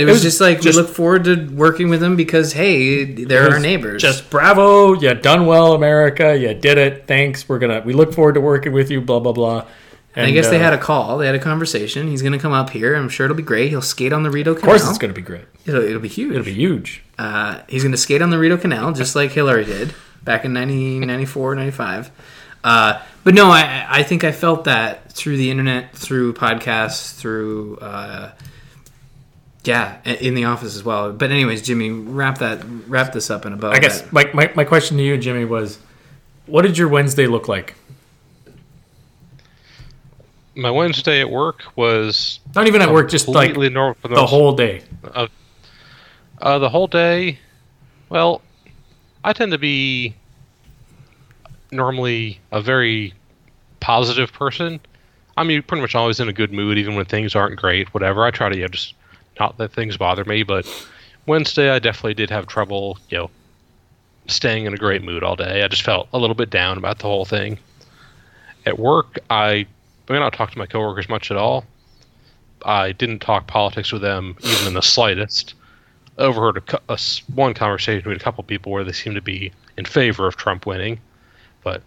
It was just we look forward to working with them because, hey, they're our neighbors. Just bravo. You done well, America. You did it. Thanks. We look forward to working with you, blah, blah, blah. And I guess they had a call. They had a conversation. He's going to come up here. I'm sure it'll be great. He'll skate on the Rideau Canal. Of course it's going to be great. It'll be huge. It'll be huge. He's going to skate on the Rideau Canal just like Hillary did back in 1994, 95. But no, I think I felt that through the internet, through podcasts, through, in the office as well. But anyways, Jimmy, wrap this up in about that. I guess my question to you, Jimmy, was, what did your Wednesday look like? My Wednesday at work was... Not even at work, just like the whole day. The whole day, well, I tend to be... normally a very positive person. I mean, pretty much always in a good mood, even when things aren't great, whatever. I try to just not let things bother me, but Wednesday I definitely did have trouble, staying in a great mood all day. I just felt a little bit down about the whole thing. At work, I mean, I don't talk to my coworkers much at all. I didn't talk politics with them even in the slightest. Overheard one conversation with a couple people where they seemed to be in favor of Trump winning. But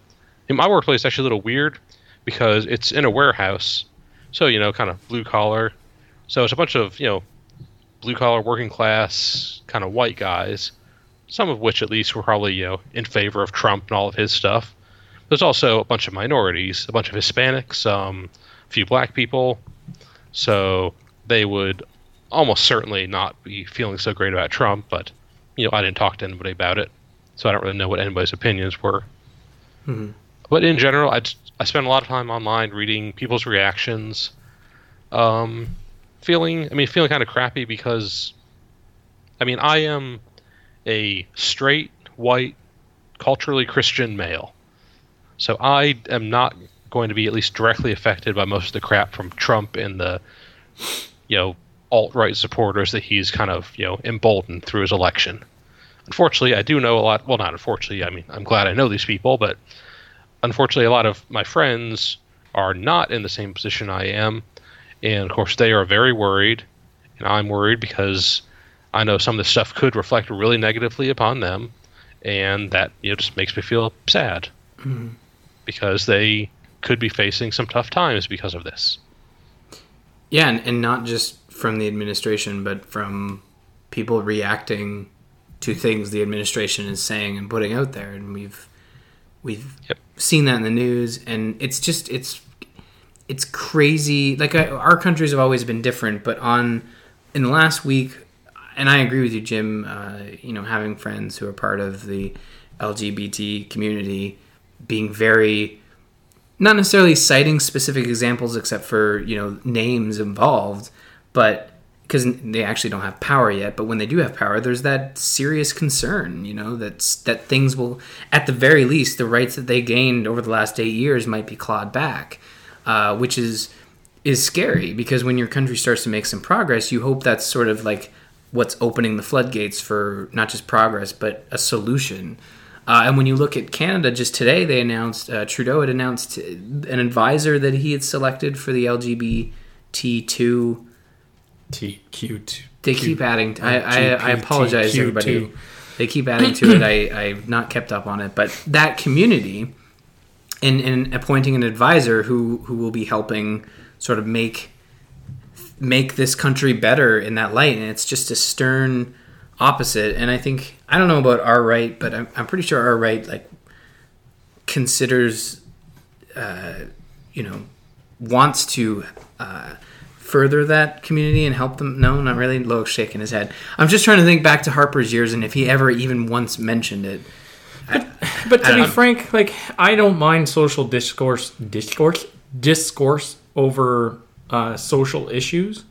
in my workplace, it's actually a little weird because it's in a warehouse. So, kind of blue collar. So it's a bunch of, blue collar, working class, kind of white guys, some of which at least were probably, in favor of Trump and all of his stuff. There's also a bunch of minorities, a bunch of Hispanics, a few black people. So they would almost certainly not be feeling so great about Trump. But, I didn't talk to anybody about it. So I don't really know what anybody's opinions were. Mm-hmm. But in general, I spend a lot of time online reading people's reactions, feeling kind of crappy because, I mean, I am a straight, white, culturally Christian male, so I am not going to be at least directly affected by most of the crap from Trump and the, alt-right supporters that he's kind of, emboldened through his election. Unfortunately, I do know a lot. Well, not unfortunately. I mean, I'm glad I know these people, but unfortunately, a lot of my friends are not in the same position I am. And of course, they are very worried. And I'm worried because I know some of this stuff could reflect really negatively upon them. And that just makes me feel sad mm-hmm. because they could be facing some tough times because of this. Yeah, and not just from the administration, but from people reacting to things the administration is saying and putting out there, and we've seen that in the news, and it's crazy. Like our countries have always been different, but in the last week, and I agree with you, Jim. Having friends who are part of the LGBT community being very not necessarily citing specific examples, except for names involved, but. Because they actually don't have power yet, but when they do have power, there's that serious concern, that things will, at the very least, the rights that they gained over the last 8 years might be clawed back, which is scary. Because when your country starts to make some progress, you hope that's sort of like what's opening the floodgates for not just progress but a solution. And when you look at Canada, just today they announced Trudeau had announced an advisor that he had selected for the LGBT2. They keep adding. I apologize, everybody. They keep adding to it. I've not kept up on it, but that community, in appointing an advisor who will be helping sort of make this country better in that light, and it's just a stern opposite. And I think I don't know about our right, but I'm pretty sure our right like considers, wants to. Further that community and help them? No, not really. Loic's shaking his head. I'm just trying to think back to Harper's years and if he ever even once mentioned it. But to be frank, like, I don't mind social discourse over social issues,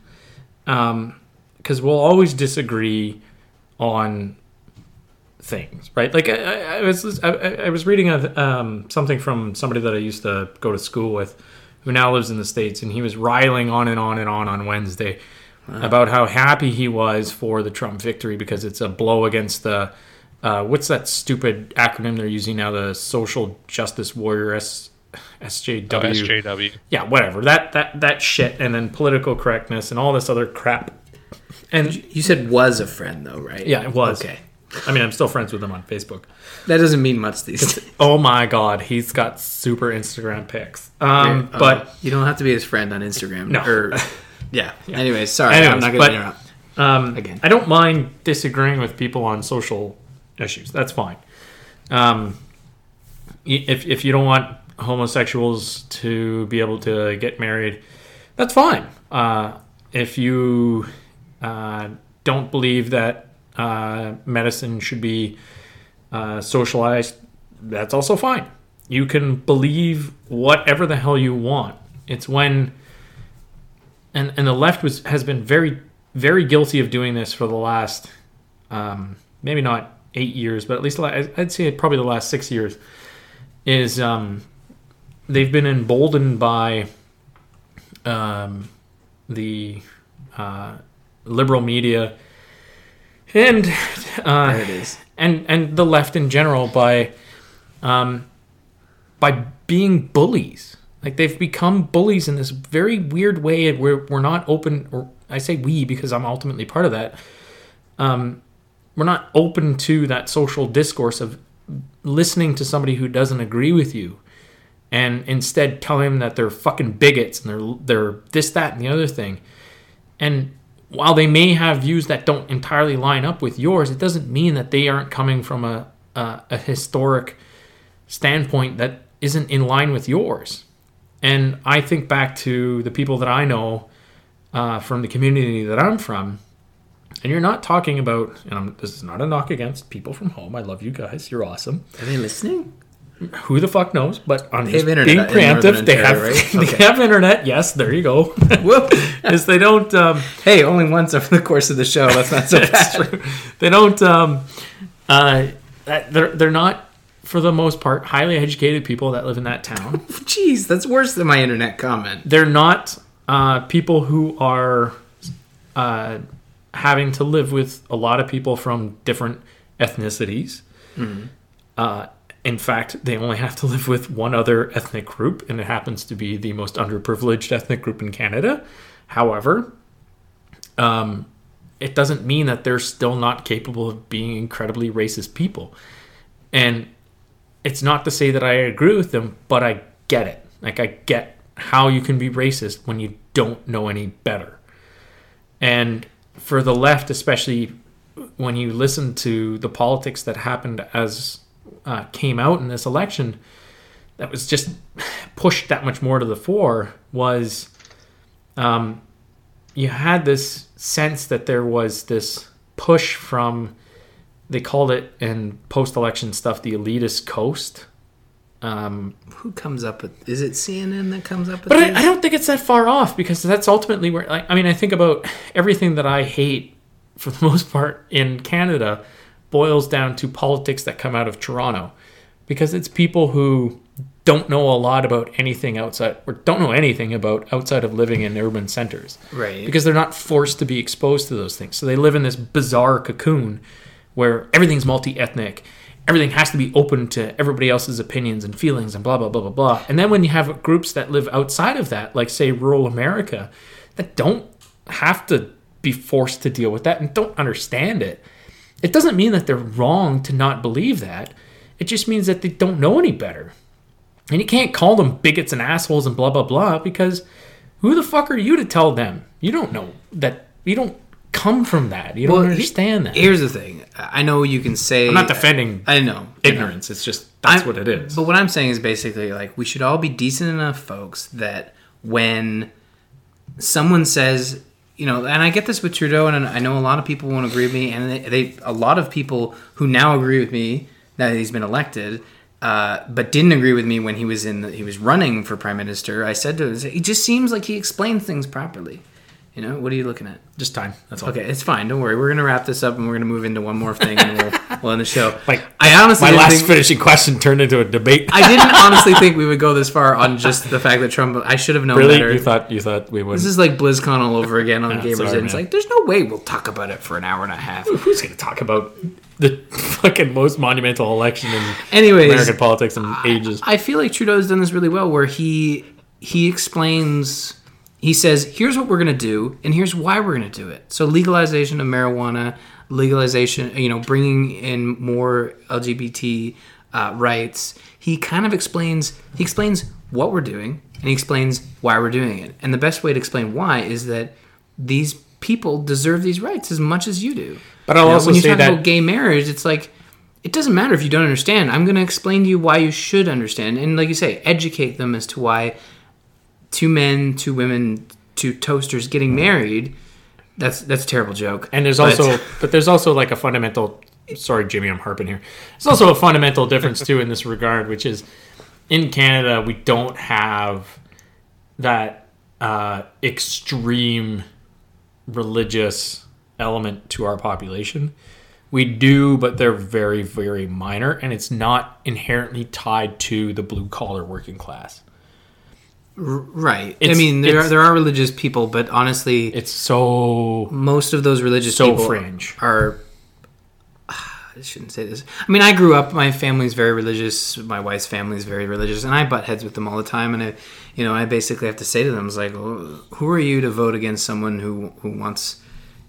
because we'll always disagree on things, right? Like, I was reading something from somebody that I used to go to school with, who now lives in the States, and he was riling on and on and on Wednesday about how happy he was for the Trump victory because it's a blow against the what's that stupid acronym they're using now? The Social Justice Warrior, SJW. Oh, SJW. Yeah, whatever. That shit, and then political correctness and all this other crap. And you said was a friend, though, right? Yeah, it was. Okay. I mean, I'm still friends with him on Facebook. That doesn't mean much these days. Oh, my God. He's got super Instagram pics. But you don't have to be his friend on Instagram. No. Yeah. Anyway, sorry. I'm not going to interrupt. Again. I don't mind disagreeing with people on social issues. That's fine. If you don't want homosexuals to be able to get married, that's fine. If you don't believe that medicine should be socialized, that's also fine. You can believe whatever the hell you want. It's when... And the left has been very, very guilty of doing this for the last, maybe not 8 years, but at least I'd say probably the last 6 years, is they've been emboldened by the liberal media and there it is. And the left in general by being bullies. Like, they've become bullies in this very weird way where we're not open, or I say we because I'm ultimately part of that. We're not open to that social discourse of listening to somebody who doesn't agree with you and instead tell him that they're fucking bigots and they're this, that, and the other thing. And while they may have views that don't entirely line up with yours, it doesn't mean that they aren't coming from a historic standpoint that isn't in line with yours. And I think back to the people that I know from the community that I'm from, and you're not talking about, and this is not a knock against people from home. I love you guys. You're awesome. Are they listening? Who the fuck knows? But on being preemptive, they have internet, right? Okay. They have internet. Yes, there you go. Whoop. Because they don't. Hey, only once over the course of the show. That's not so bad. They don't. They're not, for the most part, highly educated people that live in that town. Jeez, that's worse than my internet comment. They're not people who are having to live with a lot of people from different ethnicities. Mm-hmm. In fact, they only have to live with one other ethnic group, and it happens to be the most underprivileged ethnic group in Canada. However, it doesn't mean that they're still not capable of being incredibly racist people. And it's not to say that I agree with them, but I get it. Like, I get how you can be racist when you don't know any better. And for the left, especially when you listen to the politics that happened as came out in this election, that was just pushed that much more to the fore, was you had this sense that there was this push from, they called it in post-election stuff, the elitist coast. Who comes up with... Is it CNN that comes up with... But I don't think it's that far off, because that's ultimately where... Like, I mean, I think about everything that I hate, for the most part, in Canada, boils down to politics that come out of Toronto. Because it's people who don't know a lot about anything outside... Or don't know anything about outside of living in urban centers. Right. Because they're not forced to be exposed to those things. So they live in this bizarre cocoon where everything's multi-ethnic, everything has to be open to everybody else's opinions and feelings and blah, blah, blah, blah, blah. And then when you have groups that live outside of that, like, say, rural America, that don't have to be forced to deal with that and don't understand it, it doesn't mean that they're wrong to not believe that. It just means that they don't know any better. And you can't call them bigots and assholes and blah, blah, blah, because who the fuck are you to tell them? You don't know that. You don't come from that. You don't understand that. Here's the thing. I know you can say... I'm not defending ignorance. It's just, that's what it is. But what I'm saying is basically, like, we should all be decent enough folks that when someone says, you know, and I get this with Trudeau, and I know a lot of people won't agree with me, and a lot of people who now agree with me, that he's been elected, but didn't agree with me when he was he was running for prime minister. I said to him, it just seems like he explains things properly. You know, what are you looking at? Just time. That's all. Okay, it's fine. Don't worry. We're going to wrap this up and we're going to move into one more thing and we'll end the show. Like, I honestly my last finishing question turned into a debate. I didn't honestly think we would go this far on just the fact that Trump... I should have known better. Really? You thought we would? This is like BlizzCon all over again on Gamers. It's like, there's no way we'll talk about it for an hour and a half. Who's going to talk about the fucking most monumental election in American politics in ages? I feel like Trudeau's done this really well where he explains... He says, here's what we're going to do, and here's why we're going to do it. So legalization of marijuana, legalization, you know, bringing in more LGBT rights. He kind of explains what we're doing, and he explains why we're doing it. And the best way to explain why is that these people deserve these rights as much as you do. But I'll also say that... When you talk about gay marriage, it's like, it doesn't matter if you don't understand. I'm going to explain to you why you should understand. And like you say, educate them as to why... 2 men, 2 women, 2 toasters getting married. That's a terrible joke. And there's also like a fundamental, sorry, Jimmy, I'm harping here. There's also a fundamental difference too in this regard, which is in Canada, we don't have that extreme religious element to our population. We do, but they're very, very minor. And it's not inherently tied to the blue collar working class. Right. I mean, there are religious people, but honestly... It's so... Most of those religious people fringe. Are... I shouldn't say this. I mean, I grew up... My family's very religious. My wife's family's very religious. And I butt heads with them all the time. And, I basically have to say to them, it's like, well, who are you to vote against someone who wants...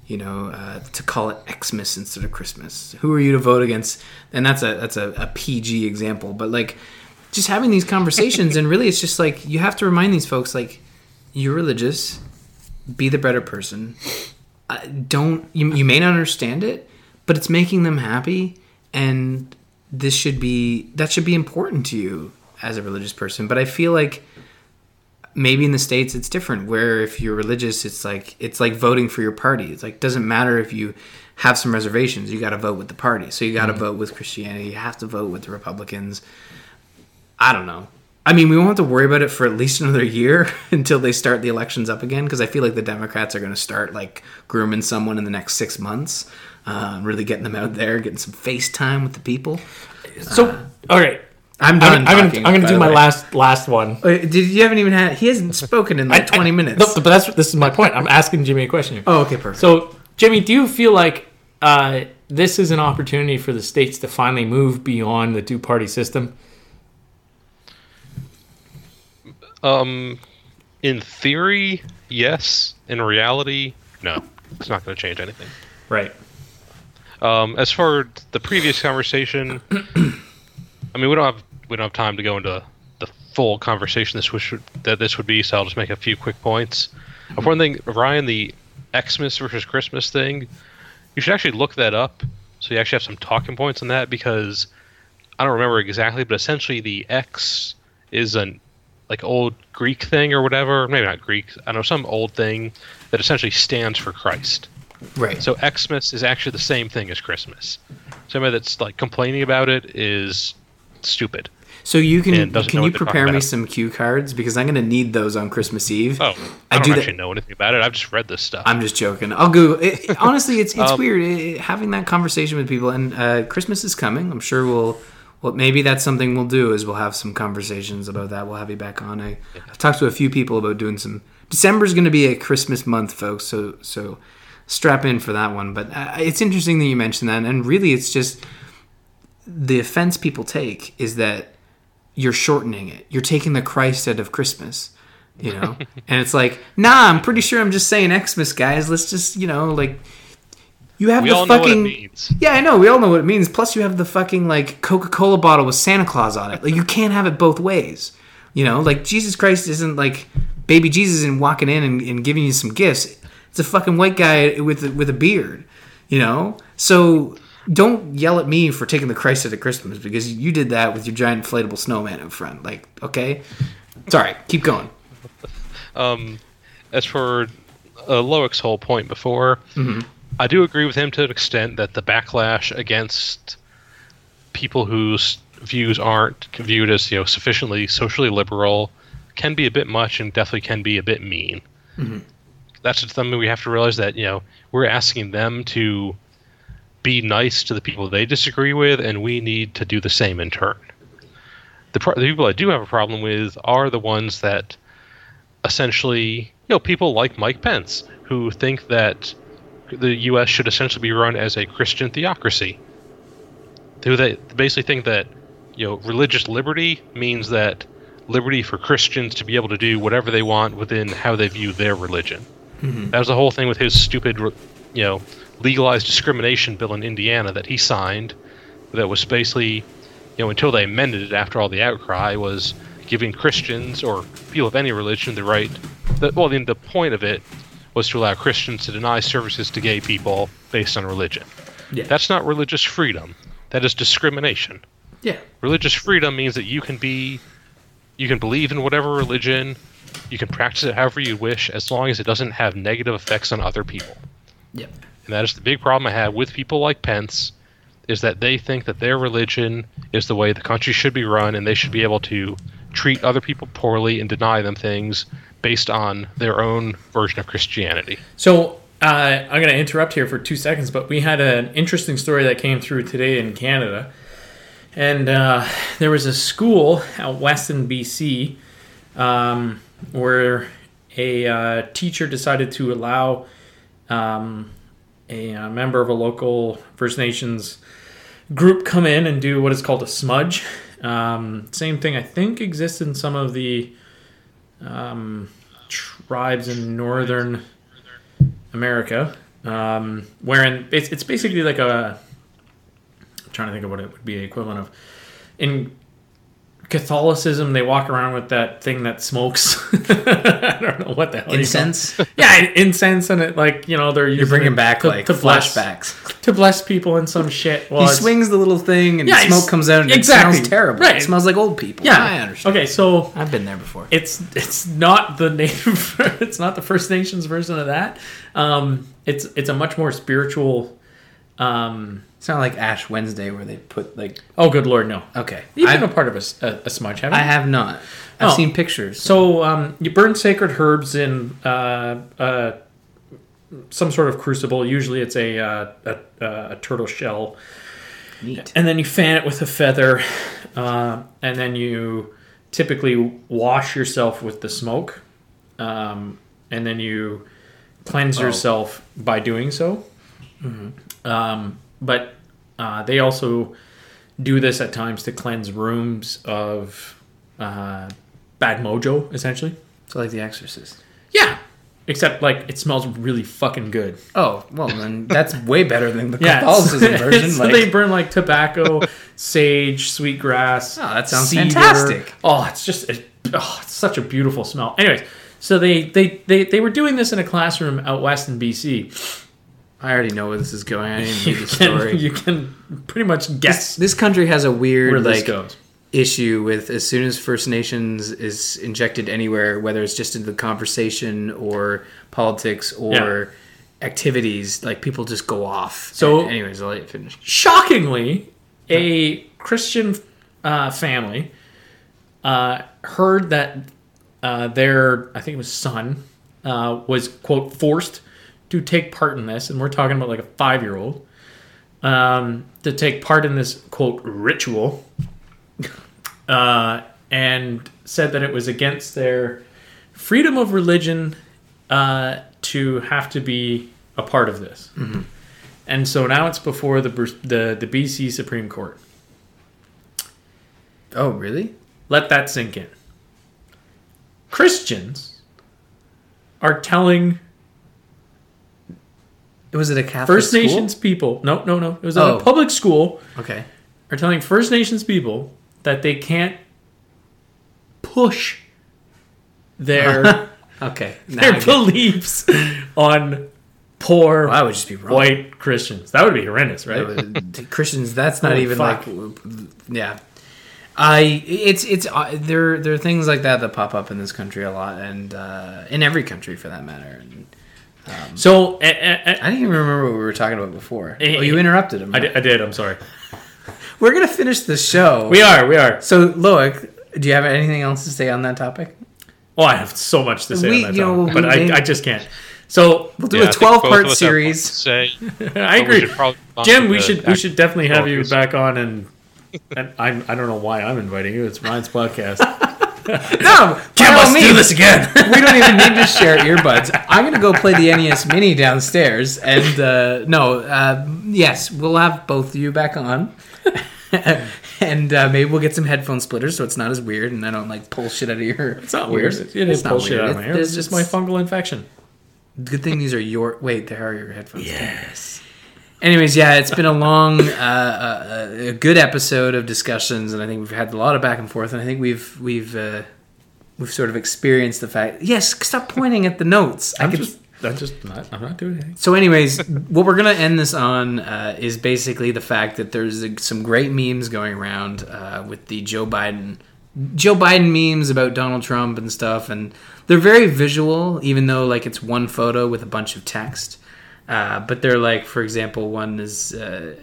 to call it Xmas instead of Christmas? Who are you to vote against? And that's a PG example. But, like... Just having these conversations, and really it's just like, you have to remind these folks, like, you're religious, be the better person. You may not understand it, but it's making them happy, and that should be important to you as a religious person. But I feel like maybe in the States it's different, where if you're religious, it's like voting for your party. It's like, doesn't matter if you have some reservations, you got to vote with the party. So you got to vote with Christianity, you have to vote with the Republicans. I don't know. I mean, we won't have to worry about it for at least another year until they start the elections up again, because I feel like the Democrats are going to start, like, grooming someone in the next 6 months, really getting them out there, getting some face time with the people. So, all right. I'm done talking. I'm going to do my last one. You haven't even had... He hasn't spoken in, like, 20 minutes. No, but this is my point. I'm asking Jimmy a question here. Oh, okay, perfect. So, Jimmy, do you feel like this is an opportunity for the states to finally move beyond the two-party system? In theory, yes. In reality, no. It's not going to change anything. Right. As for the previous conversation, I mean, we don't have time to go into the full conversation this would be. So I'll just make a few quick points. One thing, Ryan, the Xmas versus Christmas thing, you should actually look that up. So you actually have some talking points on that, because I don't remember exactly, but essentially the X is an like old Greek thing or whatever, maybe not Greek, I know some old thing that essentially stands for Christ. Right. So Xmas is actually the same thing as Christmas. Somebody that's like complaining about it is stupid. So can you prepare me some cue cards, because I'm going to need those on Christmas Eve. Oh, I don't actually know anything about it. I've just read this stuff. I'm just joking. I'll Google it. Honestly, it's weird having that conversation with people, and Christmas is coming. I'm sure Well, maybe that's something we'll do, is we'll have some conversations about that. We'll have you back on. I've talked to a few people about doing some... December's going to be a Christmas month, folks, so strap in for that one. But it's interesting that you mentioned that, and really it's just the offense people take is that you're shortening it. You're taking the Christ out of Christmas, you know? And it's like, nah, I'm pretty sure I'm just saying Xmas, guys. Let's just, you have we all know what it means. Yeah, I know. We all know what it means. Plus, you have the fucking, like, Coca-Cola bottle with Santa Claus on it. Like, you can't have it both ways. You know, like, Jesus Christ isn't, like, baby Jesus and walking in and giving you some gifts. It's a fucking white guy with a beard, you know? So don't yell at me for taking the Christ out of Christmas, because you did that with your giant inflatable snowman in front. Like, okay? Sorry. Keep going. As for Loic's whole point before... Mm-hmm. I do agree with him to an extent that the backlash against people whose views aren't viewed as, you know, sufficiently socially liberal can be a bit much and definitely can be a bit mean. Mm-hmm. That's something we have to realize, that, you know, we're asking them to be nice to the people they disagree with, and we need to do the same in turn. The people I do have a problem with are the ones that essentially, you know, people like Mike Pence, who think that the U.S. should essentially be run as a Christian theocracy. They basically think that, you know, religious liberty means that liberty for Christians to be able to do whatever they want within how they view their religion. Mm-hmm. That was the whole thing with his stupid, you know, legalized discrimination bill in Indiana that he signed, that was basically, you know, until they amended it after all the outcry, was giving Christians or people of any religion the right. The point of it was to allow Christians to deny services to gay people based on religion. Yeah. That's not religious freedom. That is discrimination. Yeah. Religious freedom means that you can believe in whatever religion, you can practice it however you wish, as long as it doesn't have negative effects on other people. Yeah. And that is the big problem I have with people like Pence, is that they think that their religion is the way the country should be run, and they should be able to treat other people poorly and deny them things based on their own version of Christianity. So I'm going to interrupt here for 2 seconds, but we had an interesting story that came through today in Canada. And there was a school out west in BC where a teacher decided to allow a member of a local First Nations group come in and do what is called a smudge. Same thing, I think, exists in some of the tribes in northern America, wherein it's basically like a... I'm trying to think of what it would be the equivalent of. In Catholicism, they walk around with that thing that smokes. I don't know what the hell. Incense? Yeah, incense, and it, like, you know, they're using... You're bringing back to flashbacks. To bless people and some shit. Well, he swings the little thing and smoke comes out and exactly. It smells terrible. Right. It smells like old people. Yeah, I understand. Okay, so... I've been there before. It's not the native... It's not the First Nations version of that. It's a much more spiritual... It's not like Ash Wednesday where they put like... Oh, good Lord, no. Okay. You've been a part of a smudge, haven't you? I have not. I've seen pictures. So you burn sacred herbs in some sort of crucible. Usually it's a turtle shell. Neat. And then you fan it with a feather. And then you typically wash yourself with the smoke. And then you cleanse yourself by doing so. Mm-hmm. But they also do this at times to cleanse rooms of bad mojo, essentially. So like The Exorcist. Yeah. Except like it smells really fucking good. Oh, well then that's way better than the Catholicism version. So they burn like tobacco, sage, sweetgrass. Oh, that sounds fantastic. Oh, it's just it's such a beautiful smell. Anyways, so they were doing this in a classroom out west in BC. I already know where this is going. I didn't read the story. You can pretty much guess. This country has a weird issue with, as soon as First Nations is injected anywhere, whether it's just into the conversation or politics or activities, like people just go off. So, anyways, I'll let you finish. Shockingly, a Christian family heard that their, I think it was son, was, quote, forced to take part in this, and we're talking about like a 5-year-old, to take part in this, quote, ritual, and said that it was against their freedom of religion to have to be a part of this. Mm-hmm. And so now it's before the BC Supreme Court. Oh, really? Let that sink in. Christians are telling... Was it a Catholic First Nations school? People. No. It was at a public school. Okay. Are telling First Nations people that they can't push their their beliefs on poor white Christians. That would be horrendous, right? Christians, that's not even fuck. There are things like that that pop up in this country a lot, and in every country for that matter. And I didn't even remember what we were talking about before. You interrupted him. I did. I'm sorry. We're going to finish the show. We are. So, Loic, do you have anything else to say on that topic? Oh, I have so much to say on that topic, but I just can't. So we'll do a 12-part series. I agree. Jim, we should definitely have you back on, and I don't know why I'm inviting you. It's Brian's podcast. No, Jim, let's do this again. We don't even need to share earbuds. I'm going to go play the NES Mini downstairs, and yes, we'll have both of you back on. And maybe we'll get some headphone splitters so it's not as weird and I don't like pull shit out of your ears. It's not weird. It's not weird. It's just my fungal infection. Good thing these are your... Wait, they are your headphones. Yes. Anyways, yeah, it's been a long, a good episode of discussions, and I think we've had a lot of back and forth, and I think we've sort of experienced the fact... Yes, stop pointing at the notes. I'm not doing anything. So anyways, what we're going to end this on is basically the fact that there's some great memes going around with the Joe Biden memes about Donald Trump and stuff. And they're very visual, even though like it's one photo with a bunch of text. But they're like, for example, one is, so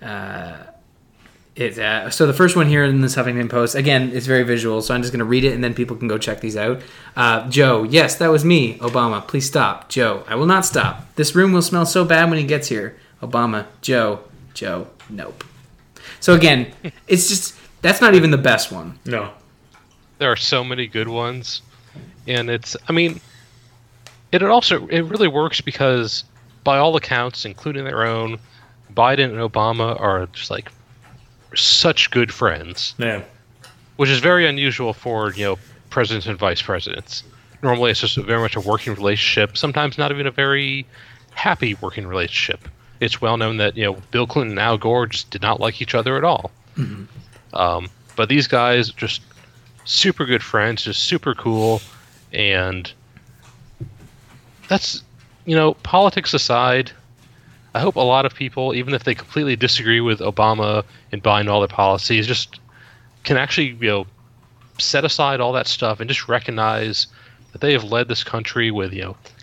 the first one here in this Huffington Post, again, it's very visual, so I'm just going to read it and then people can go check these out. Joe, yes, that was me. Obama, please stop. Joe, I will not stop. This room will smell so bad when he gets here. Obama, Joe, nope. So again, it's just, that's not even the best one. No. There are so many good ones. And it's, I mean, it really works because by all accounts, including their own, Biden and Obama are just like, such good friends, yeah, which is very unusual for presidents and vice presidents. Normally, it's just very much a working relationship. Sometimes not even a very happy working relationship. It's well known that Bill Clinton and Al Gore just did not like each other at all. Mm-hmm. But these guys are just super good friends, just super cool, and that's politics aside. I hope a lot of people, even if they completely disagree with Obama and Biden, all their policies, just can actually set aside all that stuff and just recognize that they have led this country with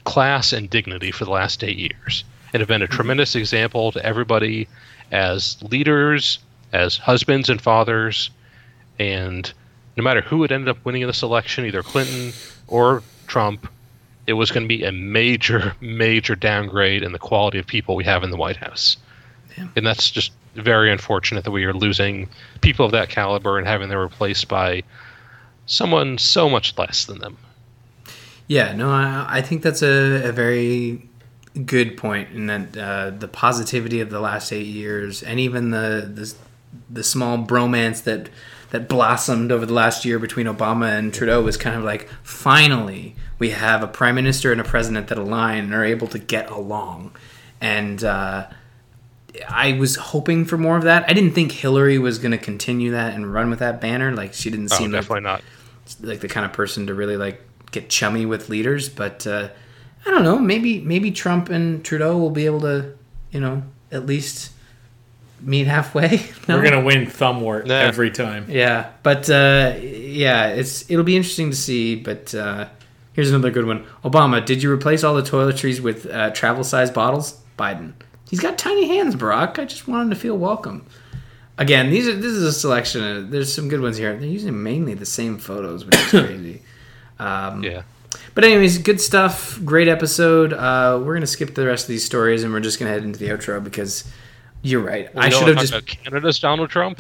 class and dignity for the last 8 years and have been a tremendous example to everybody as leaders, as husbands and fathers, and no matter who had ended up winning this election, either Clinton or Trump, it was going to be a major, major downgrade in the quality of people we have in the White House. Yeah. And that's just very unfortunate that we are losing people of that caliber and having them replaced by someone so much less than them. Yeah, no, I think that's a very good point in that the positivity of the last 8 years and even the small bromance that blossomed over the last year between Obama and Trudeau was kind of like, finally, we have a prime minister and a president that align and are able to get along. And I was hoping for more of that. I didn't think Hillary was going to continue that and run with that banner. Like, she didn't seem like the kind of person to really like get chummy with leaders. But I don't know. Maybe Trump and Trudeau will be able to, at least meet halfway. No? We're gonna win thumbwort every time. Yeah, but it'll be interesting to see. But here's another good one. Obama, did you replace all the toiletries with travel-sized bottles? Biden, he's got tiny hands. Barack, I just want him to feel welcome. Again, this is a selection. There's some good ones here. They're using mainly the same photos, which is crazy. Yeah. But anyways, good stuff. Great episode. We're gonna skip the rest of these stories, and we're just gonna head into the outro because. You're right. I should have just about Canada's Donald Trump.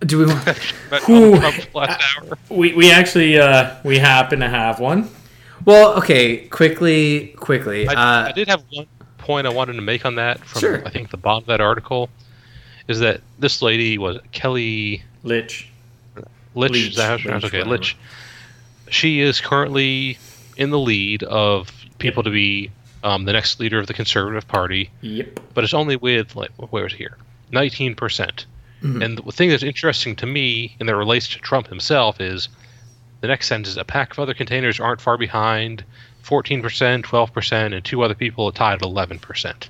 Do we want Trump's last hour? We actually we happen to have one. Well, okay, quickly. I did have one point I wanted to make on that from I think the bottom of that article is that this lady was Kellie Leitch. Leitch. She is currently in the lead of people to be the next leader of the Conservative Party. Yep. But it's only with, 19%. Mm-hmm. And the thing that's interesting to me, and that relates to Trump himself, is the next sentence, a pack of other containers aren't far behind, 14%, 12%, and two other people tied at 11%.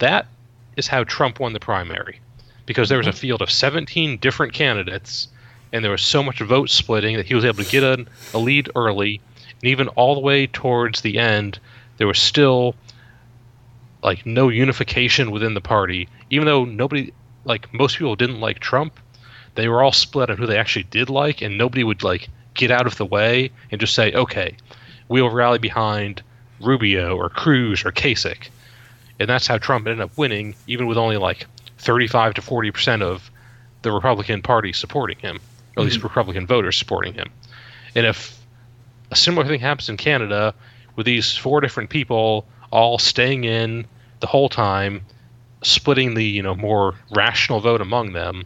That is how Trump won the primary, because there was a field of 17 different candidates, and there was so much vote splitting that he was able to get a lead early, and even all the way towards the end, there was still no unification within the party, even though nobody like most people didn't like Trump. They were all split on who they actually did like, and nobody would like get out of the way and just say, okay, we'll rally behind Rubio or Cruz or Kasich. And that's how Trump ended up winning, even with only like 35 to 40% of the Republican Party supporting him, or at least Republican voters supporting him. And if a similar thing happens in Canada with these four different people all staying in the whole time, splitting the, you know, more rational vote among them,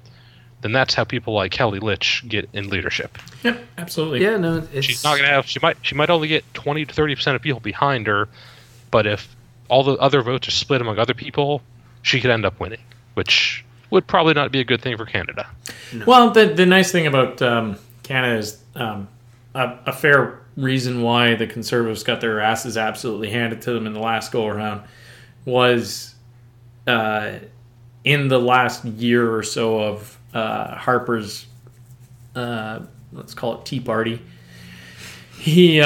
then that's how people like Kellie Leitch get in leadership. Yeah, absolutely. Yeah, no, it's... she's not gonna have. She might only get 20 to 30% of people behind her, but if all the other votes are split among other people, she could end up winning, which would probably not be a good thing for Canada. No. Well, the nice thing about Canada is a fair reason why the Conservatives got their asses absolutely handed to them in the last go around was in the last year or so of Harper's, let's call it Tea Party. He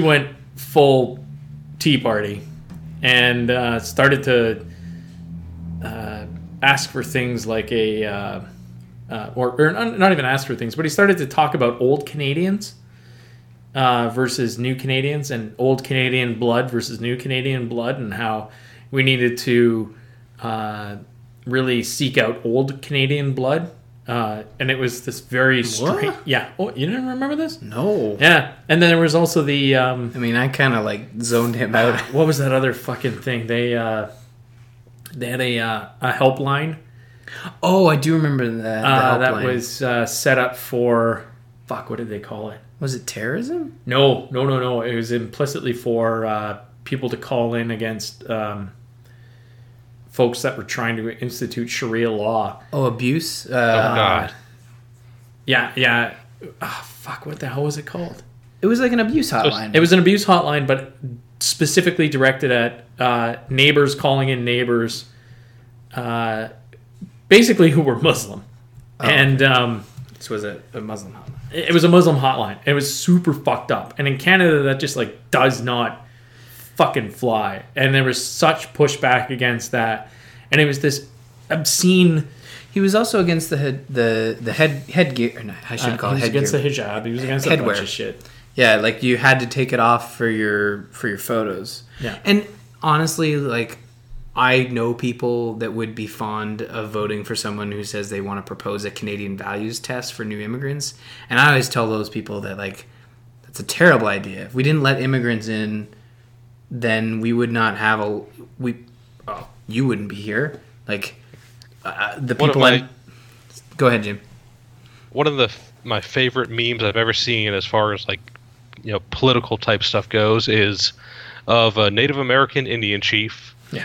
went full Tea Party and started to ask for things like not even ask for things, but he started to talk about old Canadians versus new Canadians, and old Canadian blood versus new Canadian blood, and how we needed to really seek out old Canadian blood, and it was this very strange. Yeah. Oh, you didn't remember this? No. Yeah. And then there was also the I kind of like zoned him out. What was that other fucking thing? They had a helpline. Oh, I do remember that. That was set up for what did they call it? Was it terrorism? No. It was implicitly for people to call in against folks that were trying to institute Sharia law. Oh, abuse? Oh, God. Yeah. Oh, what the hell was it called? It was like an abuse hotline. It was an abuse hotline, but specifically directed at neighbors calling in neighbors, basically who were Muslim. Oh. And this was a Muslim hotline. It was a Muslim hotline. It was super fucked up. And in Canada, that just like does not fucking fly. And there was such pushback against that. And it was this obscene... He was also against the headgear. No, I should call it headgear. He was against the hijab. He was against a bunch of shit. Yeah, like you had to take it off for your photos. Yeah. And honestly, like I know people that would be fond of voting for someone who says they want to propose a Canadian values test for new immigrants. And I always tell those people that like that's a terrible idea. If we didn't let immigrants in, then we would not have you wouldn't be here. Like the people go ahead, Jim. One of my favorite memes I've ever seen as far as like, you know, political type stuff goes is of a Native American Indian chief. Yeah.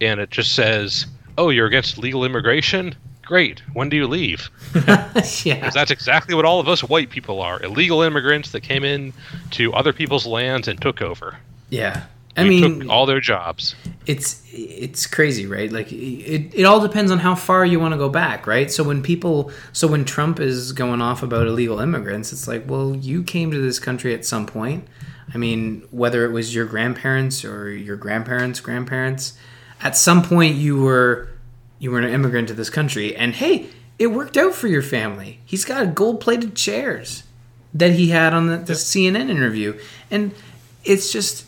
And it just says, "Oh, you're against legal immigration? Great. When do you leave?" Yeah. Because that's exactly what all of us white people are. Illegal immigrants that came in to other people's lands and took over. Yeah. Took all their jobs. It's crazy, right? Like it all depends on how far you want to go back, right? So when Trump is going off about illegal immigrants, it's like, well, you came to this country at some point. I mean, whether it was your grandparents or your grandparents, at some point you were an immigrant to this country, and hey, it worked out for your family. He's got gold-plated chairs that he had on the CNN interview, and it's just.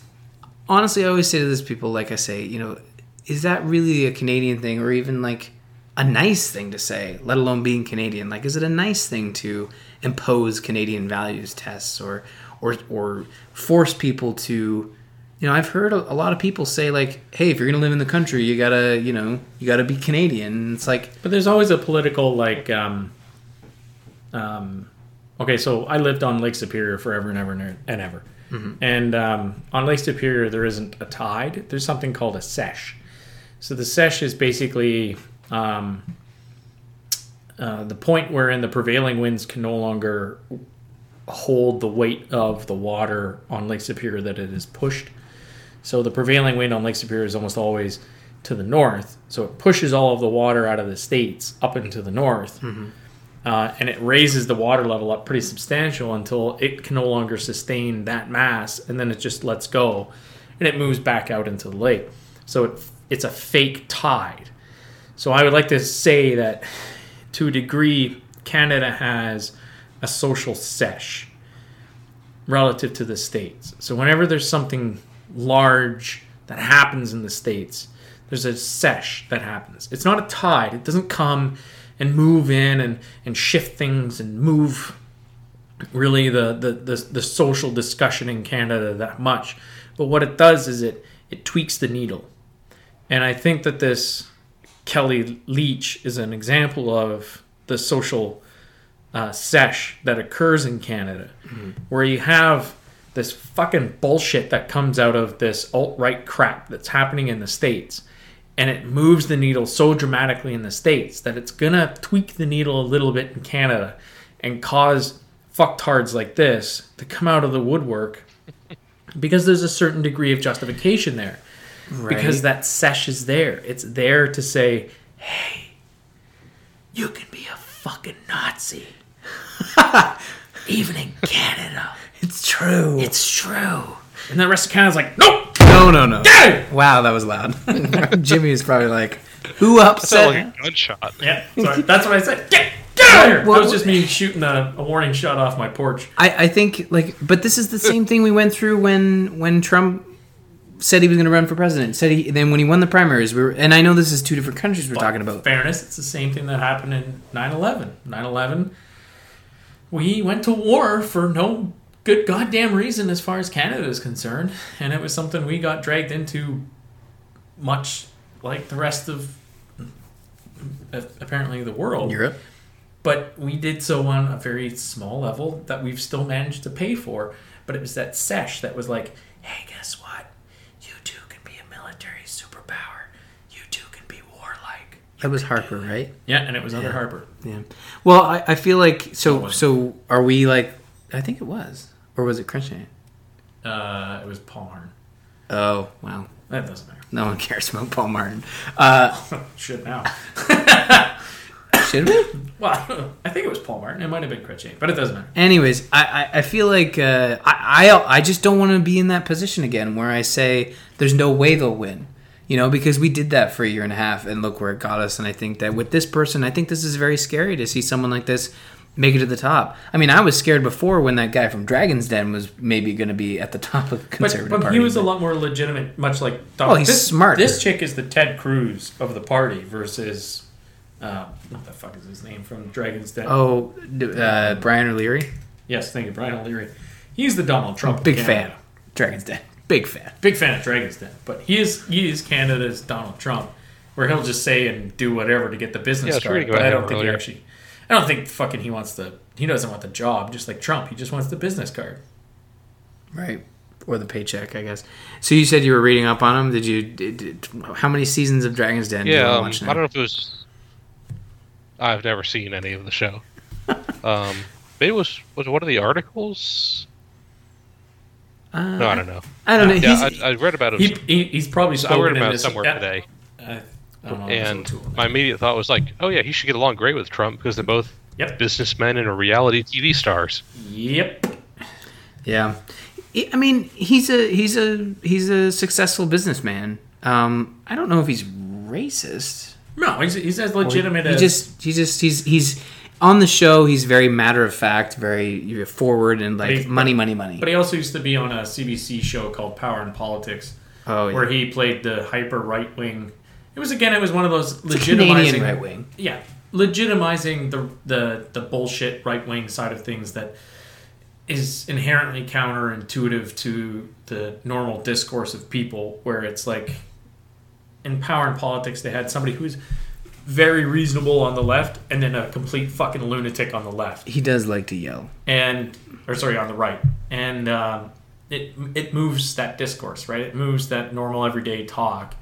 Honestly, I always say to these people, like I say, you know, is that really a Canadian thing or even like a nice thing to say, let alone being Canadian? Like, is it a nice thing to impose Canadian values tests or force people to, you know, I've heard a lot of people say like, hey, if you're going to live in the country, you got to be Canadian. And it's like, but there's always a political like, okay, so I lived on Lake Superior forever and ever and ever. Mm-hmm. And on Lake Superior, there isn't a tide. There's something called a sesh. So the sesh is basically the point wherein the prevailing winds can no longer hold the weight of the water on Lake Superior that it is pushed. So the prevailing wind on Lake Superior is almost always to the north. So it pushes all of the water out of the States up into the north. Mm-hmm. And it raises the water level up pretty substantial until it can no longer sustain that mass, and then it just lets go, and it moves back out into the lake. So it's a fake tide. So I would like to say that, to a degree, Canada has a social sesh relative to the States. So whenever there's something large that happens in the States, there's a sesh that happens. It's not a tide. It doesn't come and move in and shift things and move really the social discussion in Canada that much. But what it does is it tweaks the needle. And I think that this Kellie Leitch is an example of the social sesh that occurs in Canada, where you have this fucking bullshit that comes out of this alt-right crap that's happening in the States, and it moves the needle so dramatically in the States that it's gonna tweak the needle a little bit in Canada and cause fucktards like this to come out of the woodwork because there's a certain degree of justification there. Right. Because that sesh is there. It's there to say, hey, you can be a fucking Nazi. Even in Canada. It's true. It's true. And the rest of Canada's like, nope. No. Get it! Wow, that was loud. Jimmy is probably like, who upset? That's like a gunshot. Yeah, sorry. That's what I said. Get out of here. Well, that was just me shooting a warning shot off my porch. I think, like, but this is the same thing we went through when Trump said he was going to run for president. Then when he won the primaries, and I know this is two different countries we're talking about. In fairness, it's the same thing that happened in 9/11. 9/11, we went to war for no good goddamn reason as far as Canada is concerned, and it was something we got dragged into, much like the rest of apparently the world. Europe. But we did so on a very small level that we've still managed to pay for. But it was that sesh that was like, hey, guess what? That was Harper, right? Yeah, and it was other Harper. Yeah. Well, I feel like so are we like? I think it was, or was it Crenshaw? It was Paul Martin. Oh wow, that doesn't matter. No one cares about Paul Martin. Shit now. Should it? Well, I think it was Paul Martin. It might have been Crenshaw, but it doesn't matter. Anyways, I feel like I just don't want to be in that position again where I say there's no way they'll win. You know, because we did that for a year and a half, and look where it got us. And I think that with this person, I think this is very scary to see someone like this make it to the top. I mean, I was scared before when that guy from Dragon's Den was maybe going to be at the top of the Conservative Party. But he was a lot more legitimate, much like Donald. Well, he's smart. This chick is the Ted Cruz of the party versus, what the fuck is his name from Dragon's Den? Oh, Brian O'Leary? Yes, thank you, Brian O'Leary. He's the Donald Trump. Big fan. Dragon's Den. Big fan of Dragon's Den, but he is Canada's Donald Trump, where he'll just say and do whatever to get the business card. But I don't think he doesn't want the job, just like Trump. He just wants the business card, right? Or the paycheck, I guess. So you said you were reading up on him. Did you? How many seasons of Dragon's Den? Yeah, did you watch now? I don't know if it was. I've never seen any of the show. It was one of the articles. No, I don't know. Yeah, I read about him. He's probably spoken. I read about him somewhere today. I don't know, and my immediate thought was like, oh yeah, he should get along great with Trump because they're both businessmen and reality TV stars. Yep. Yeah. I mean, he's a successful businessman. I don't know if he's racist. No, he's as legitimate as... He's on the show, he's very matter of fact, very forward, and like money. But he also used to be on a CBC show called Power and Politics, where he played the hyper right wing. It was one of those legitimizing right wing. Yeah, legitimizing the bullshit right wing side of things that is inherently counterintuitive to the normal discourse of people. Where it's like in Power and Politics, they had somebody who's very reasonable on the left, and then a complete fucking lunatic on the left. He does like to yell. On the right. And it moves that discourse, right? It moves that normal everyday talk.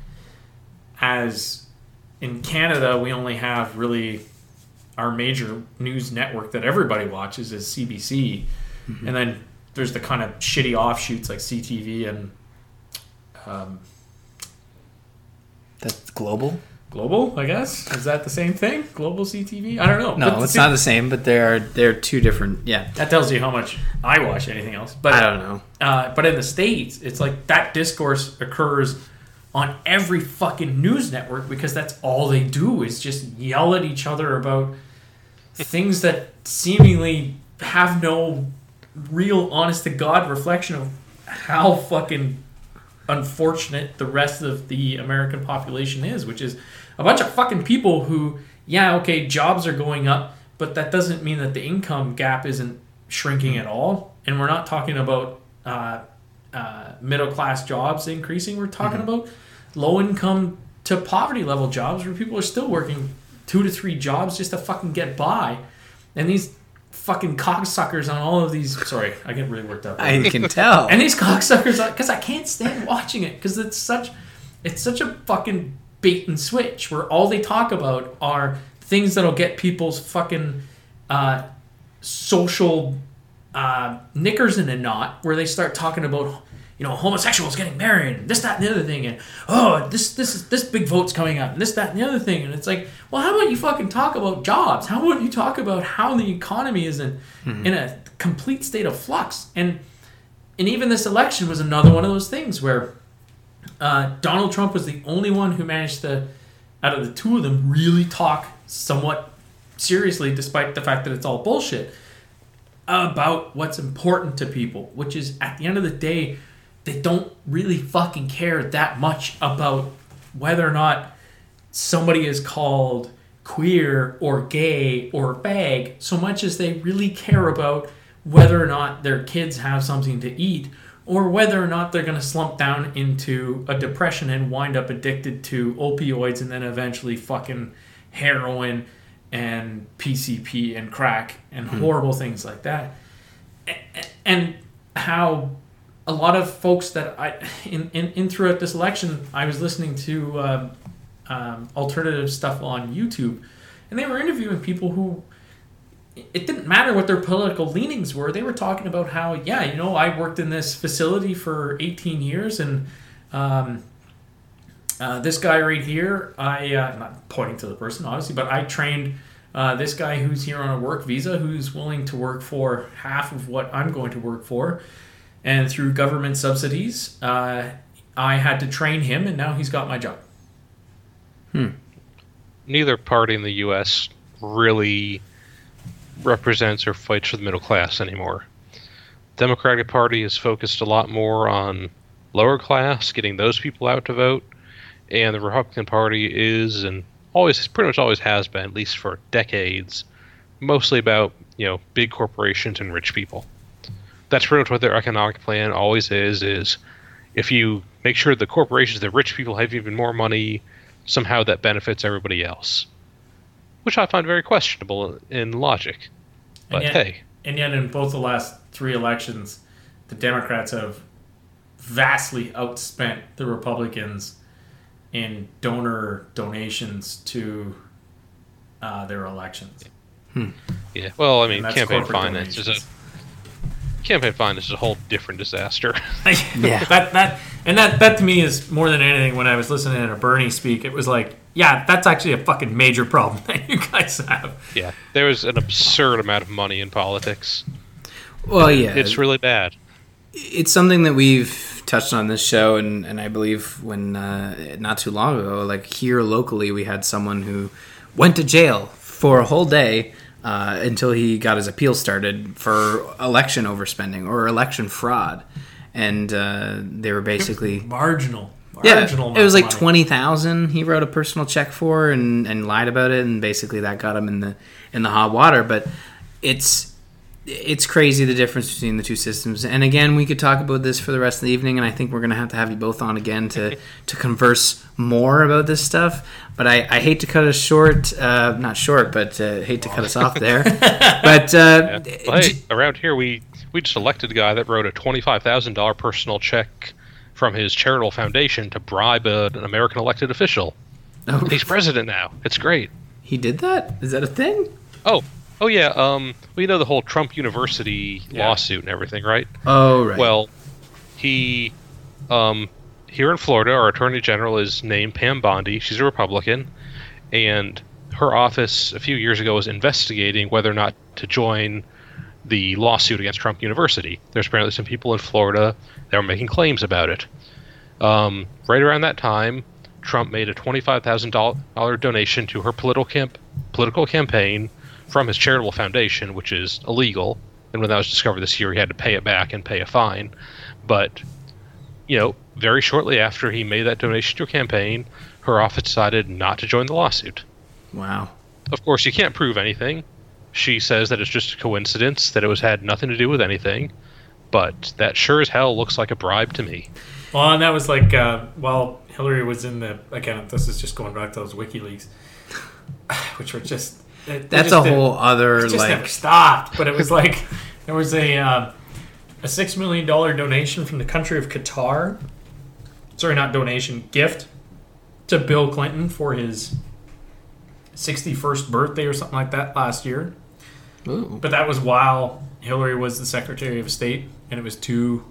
As in Canada, we only have really our major news network that everybody watches is CBC. Mm-hmm. And then there's the kind of shitty offshoots like CTV and... that's Global? Global, I guess? Is that the same thing? Global CTV? I don't know. No, it's not the same, but they're two different, yeah. That tells you how much I watch anything else. But I don't know. But in the States, it's like that discourse occurs on every fucking news network because that's all they do is just yell at each other about things that seemingly have no real honest-to-God reflection of how fucking unfortunate the rest of the American population is, which is a bunch of fucking people who, yeah, okay, jobs are going up, but that doesn't mean that the income gap isn't shrinking at all. And we're not talking about middle-class jobs increasing. We're talking about low-income to poverty-level jobs where people are still working 2 to 3 jobs just to fucking get by. And these fucking cocksuckers on all of these... Sorry, I get really worked up. I can tell. And these cocksuckers... Because I can't stand watching it. Because it's such a fucking bait and switch where all they talk about are things that'll get people's fucking social knickers in a knot, where they start talking about, you know, homosexuals getting married and this, that, and the other thing, and this big vote's coming up and this, that, and the other thing. And it's like, well, how about you fucking talk about jobs? How about you talk about how the economy is in a complete state of flux? And even this election was another one of those things where Donald Trump was the only one who managed to, out of the two of them, really talk somewhat seriously, despite the fact that it's all bullshit, about what's important to people, which is, at the end of the day, they don't really fucking care that much about whether or not somebody is called queer or gay or fag, so much as they really care about whether or not their kids have something to eat, or whether or not they're going to slump down into a depression and wind up addicted to opioids and then eventually fucking heroin and PCP and crack and horrible things like that. And how a lot of folks that I throughout this election, I was listening to alternative stuff on YouTube, and they were interviewing people who, it didn't matter what their political leanings were, they were talking about how, yeah, you know, I worked in this facility for 18 years, and this guy right here, I'm not pointing to the person, obviously, but I trained this guy who's here on a work visa, who's willing to work for half of what I'm going to work for. And through government subsidies, I had to train him, and now he's got my job. Neither party in the U.S. really represents or fights for the middle class anymore. Democratic Party is focused a lot more on lower class, getting those people out to vote, and the Republican Party is, and always, pretty much always has been, at least for decades, mostly about, you know, big corporations and rich people. That's pretty much what their economic plan always is if you make sure the corporations, the rich people, have even more money, somehow that benefits everybody else. Which I find very questionable in logic. But hey. And yet in both the last 3 elections, the Democrats have vastly outspent the Republicans in donor donations to their elections. Yeah, well, I mean, campaign finance donations. Campaign finance is a whole different disaster. Yeah, that to me is more than anything. When I was listening to Bernie speak, it was like, yeah, that's actually a fucking major problem that you guys have. Yeah, there was an absurd amount of money in politics. Well, yeah, it's really bad. It's something that we've touched on this show, and I believe when not too long ago, like here locally, we had someone who went to jail for a whole day. Until he got his appeal started for election overspending or election fraud. And they were basically... Marginal. Yeah, it was like $20,000 he wrote a personal check for and lied about it, and basically that got him in the hot water. But it's crazy the difference between the two systems. And again, we could talk about this for the rest of the evening, and I think we're going to have you both on again to converse more about this stuff. But I hate to cut us short, hate to cut us off there. But yeah. Well, hey, around here, we just elected a guy that wrote a $25,000 personal check from his charitable foundation to bribe an American elected official. Oh. He's president now. It's great. He did that? Is that a thing? Oh yeah, well, you know the whole Trump University lawsuit and everything, right? Oh, right. Well, he, here in Florida, our Attorney General is named Pam Bondi. She's a Republican, and her office a few years ago was investigating whether or not to join the lawsuit against Trump University. There's apparently some people in Florida that were making claims about it. Right around that time, Trump made a $25,000 donation to her political campaign from his charitable foundation, which is illegal. And when that was discovered this year, he had to pay it back and pay a fine. But, you know, very shortly after he made that donation to a campaign, her office decided not to join the lawsuit. Wow. Of course, you can't prove anything. She says that it's just a coincidence, that it had nothing to do with anything. But that sure as hell looks like a bribe to me. Well, and that was like, while Hillary was in the, again, this is just going back to those WikiLeaks, which were just... That's a whole other, just like... never stopped, but it was like, there was a $6 million donation from the country of Qatar. Sorry, not donation, gift to Bill Clinton for his 61st birthday or something like that last year. Ooh. But that was while Hillary was the Secretary of State, and it was to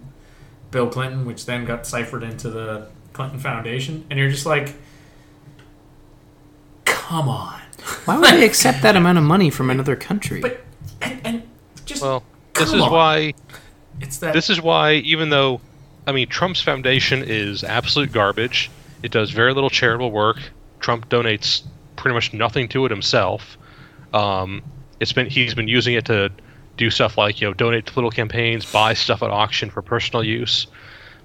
Bill Clinton, which then got ciphered into the Clinton Foundation. And you're just like, come on. Why would they accept that amount of money from another country? But and just well, this is on. Why it's that. This is why, even though, I mean, Trump's foundation is absolute garbage. It does very little charitable work. Trump donates pretty much nothing to it himself. He's been using it to do stuff like, you know, donate to little campaigns, buy stuff at auction for personal use.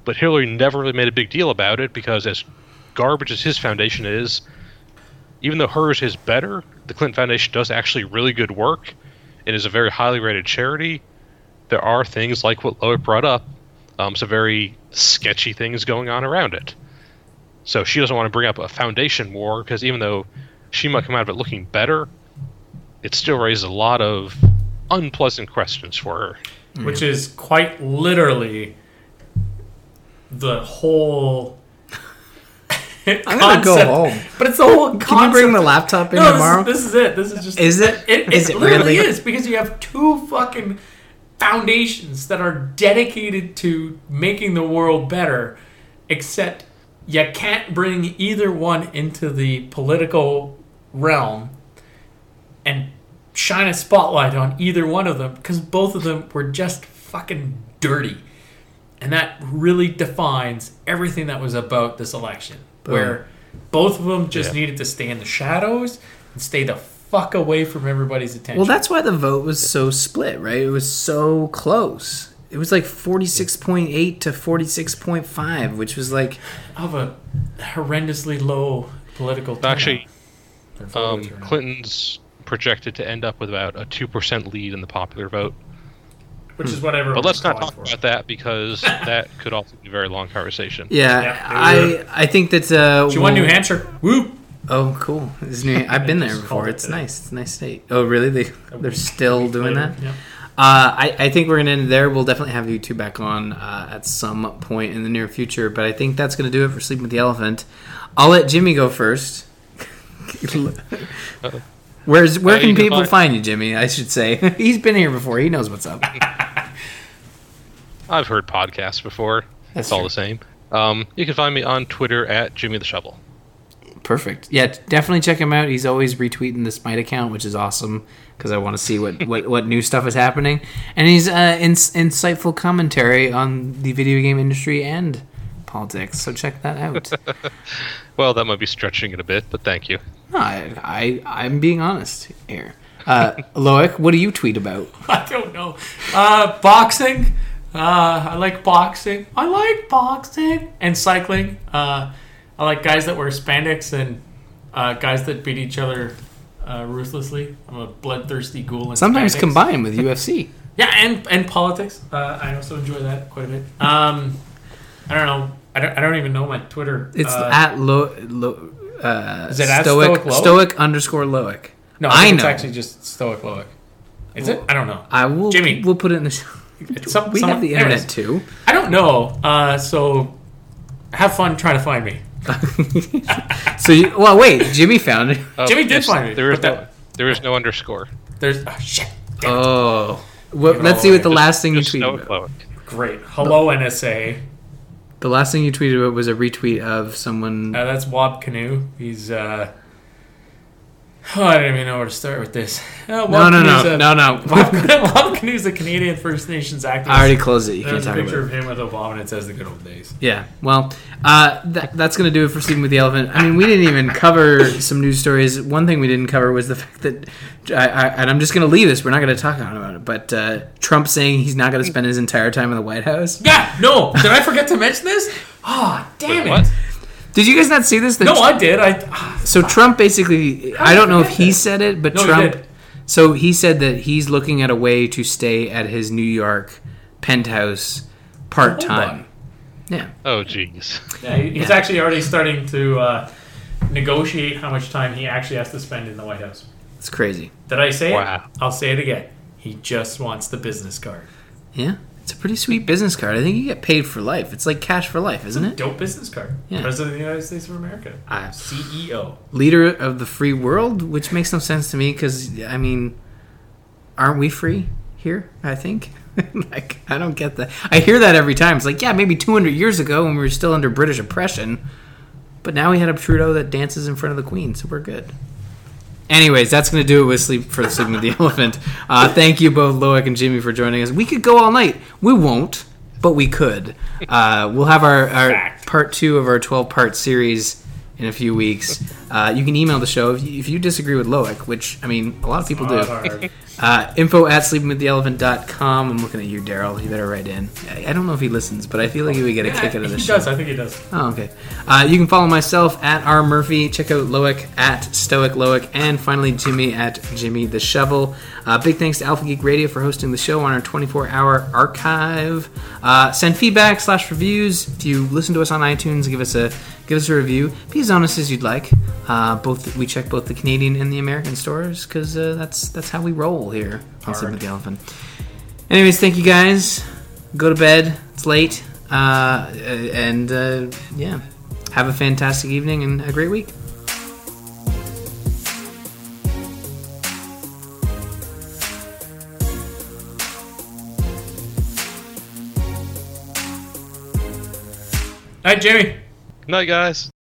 But Hillary never really made a big deal about it because, as garbage as his foundation is, even though hers is better, the Clinton Foundation does actually really good work. It is a very highly rated charity. There are things like what Loic brought up, some very sketchy things going on around it. So she doesn't want to bring up a foundation war because even though she might come out of it looking better, it still raises a lot of unpleasant questions for her. Mm-hmm. Which is quite literally the whole... I'm gonna go home. But it's the whole concept. Can you bring the laptop in tomorrow? This is it. This is just. Is it? It literally really? Is because you have two fucking foundations that are dedicated to making the world better, except you can't bring either one into the political realm and shine a spotlight on either one of them because both of them were just fucking dirty, and that really defines everything that was about this election. Boom. Where both of them just needed to stay in the shadows and stay the fuck away from everybody's attention. Well, that's why the vote was so split, right? It was so close. It was like 46.8 to 46.5, which was like... of a horrendously low political turnout. Actually, Clinton's projected to end up with about a 2% lead in the popular vote. Which is whatever. But let's not talk about that because that could also be a very long conversation. Yeah, I think that's... she won New Hampshire. Woo! Oh, cool. I've been there before. It's nice. It's a nice state. Oh, really? They're still doing that? Yeah. I think we're going to end there. We'll definitely have you two back on at some point in the near future. But I think that's going to do it for Sleeping with the Elephant. I'll let Jimmy go first. Where can people find you, Jimmy? I should say. He's been here before. He knows what's up. I've heard podcasts before. That's all the same. You can find me on Twitter at Jimmy the Shovel. Perfect. Yeah, definitely check him out. He's always retweeting the Smite account, which is awesome because I want to see what new stuff is happening. And he's insightful commentary on the video game industry and politics. So check that out. Well, that might be stretching it a bit, but thank you. No, I'm being honest here. Loic, what do you tweet about? I don't know. Boxing. I like boxing. I like boxing and cycling. I like guys that wear spandex and guys that beat each other ruthlessly. I'm a bloodthirsty ghoul. And sometimes spandex. Combined with UFC. Yeah, and politics. I also enjoy that quite a bit. I don't know. I don't even know my Twitter. It's at is it Stoic underscore Loic. No, I know. It's actually just Stoic Loic. Is it? I don't know. I will. Jimmy, we'll put it in the show. We have the internet too. I don't know. So have fun trying to find me. Wait. Jimmy found it. Jimmy did find me. There is no underscore. There's shit. Oh, well, let's see what the last thing you tweeted about. Great. Hello NSA. The last thing you tweeted about was a retweet of someone. That's Wob Canoe. He's Oh, I didn't even know where to start with this. No. Bob Canu's a Canadian First Nations activist. I already closed it. You can't talk about it. There's a picture of him with Obama, and it says the good old days. Yeah. Well, that's going to do it for Sleeping with the Elephant. I mean, we didn't even cover some news stories. One thing we didn't cover was the fact that, and I'm just going to leave this. We're not going to talk about it, but Trump saying he's not going to spend his entire time in the White House. Yeah. No. Did I forget to mention this? Oh, damn. Wait, it. What? Did you guys not see this? No, I did. So Trump basically, I don't know if he said it, but Trump. So he said that he's looking at a way to stay at his New York penthouse part-time. Yeah. Oh, jeez. Yeah, he's actually already starting to negotiate how much time he actually has to spend in the White House. It's crazy. Did I say it? I'll say it again. He just wants the business card. Yeah. It's a pretty sweet business card. I think you get paid for life. It's like cash for life, isn't it? Dope business card. Yeah. President of the United States of America. CEO. Leader of the free world, which makes no sense to me because, I mean, aren't we free here, I think? Like, I don't get that. I hear that every time. It's like, yeah, maybe 200 years ago when we were still under British oppression, but now we had a Trudeau that dances in front of the Queen, so we're good. Anyways, that's going to do it with Sleeping with the Elephant. Thank you both, Loic and Jimmy, for joining us. We could go all night. We won't, but we could. We'll have our part 2 of our 12-part series in a few weeks. You can email the show if you disagree with Loic, which, I mean, a lot of people do. info@sleepingwiththeelephant.com. I'm looking at you, Daryl. You better write in. I don't know if he listens, but I feel like he would get a kick out of this show. He does. I think he does. Oh, okay. You can follow myself @RMurphy. Check out Loic @StoicLoic. And finally, Jimmy @JimmyTheShovel. Big thanks to Alpha Geek Radio for hosting the show on our 24-hour archive. Send feedback /reviews. If you listen to us on iTunes, give us a review. Be as honest as you'd like. We check both the Canadian and the American stores because that's how we roll here on Sleeping with the Elephant. Anyways, thank you guys. Go to bed. It's late. And have a fantastic evening and a great week. Night, Jimmy. Night, guys.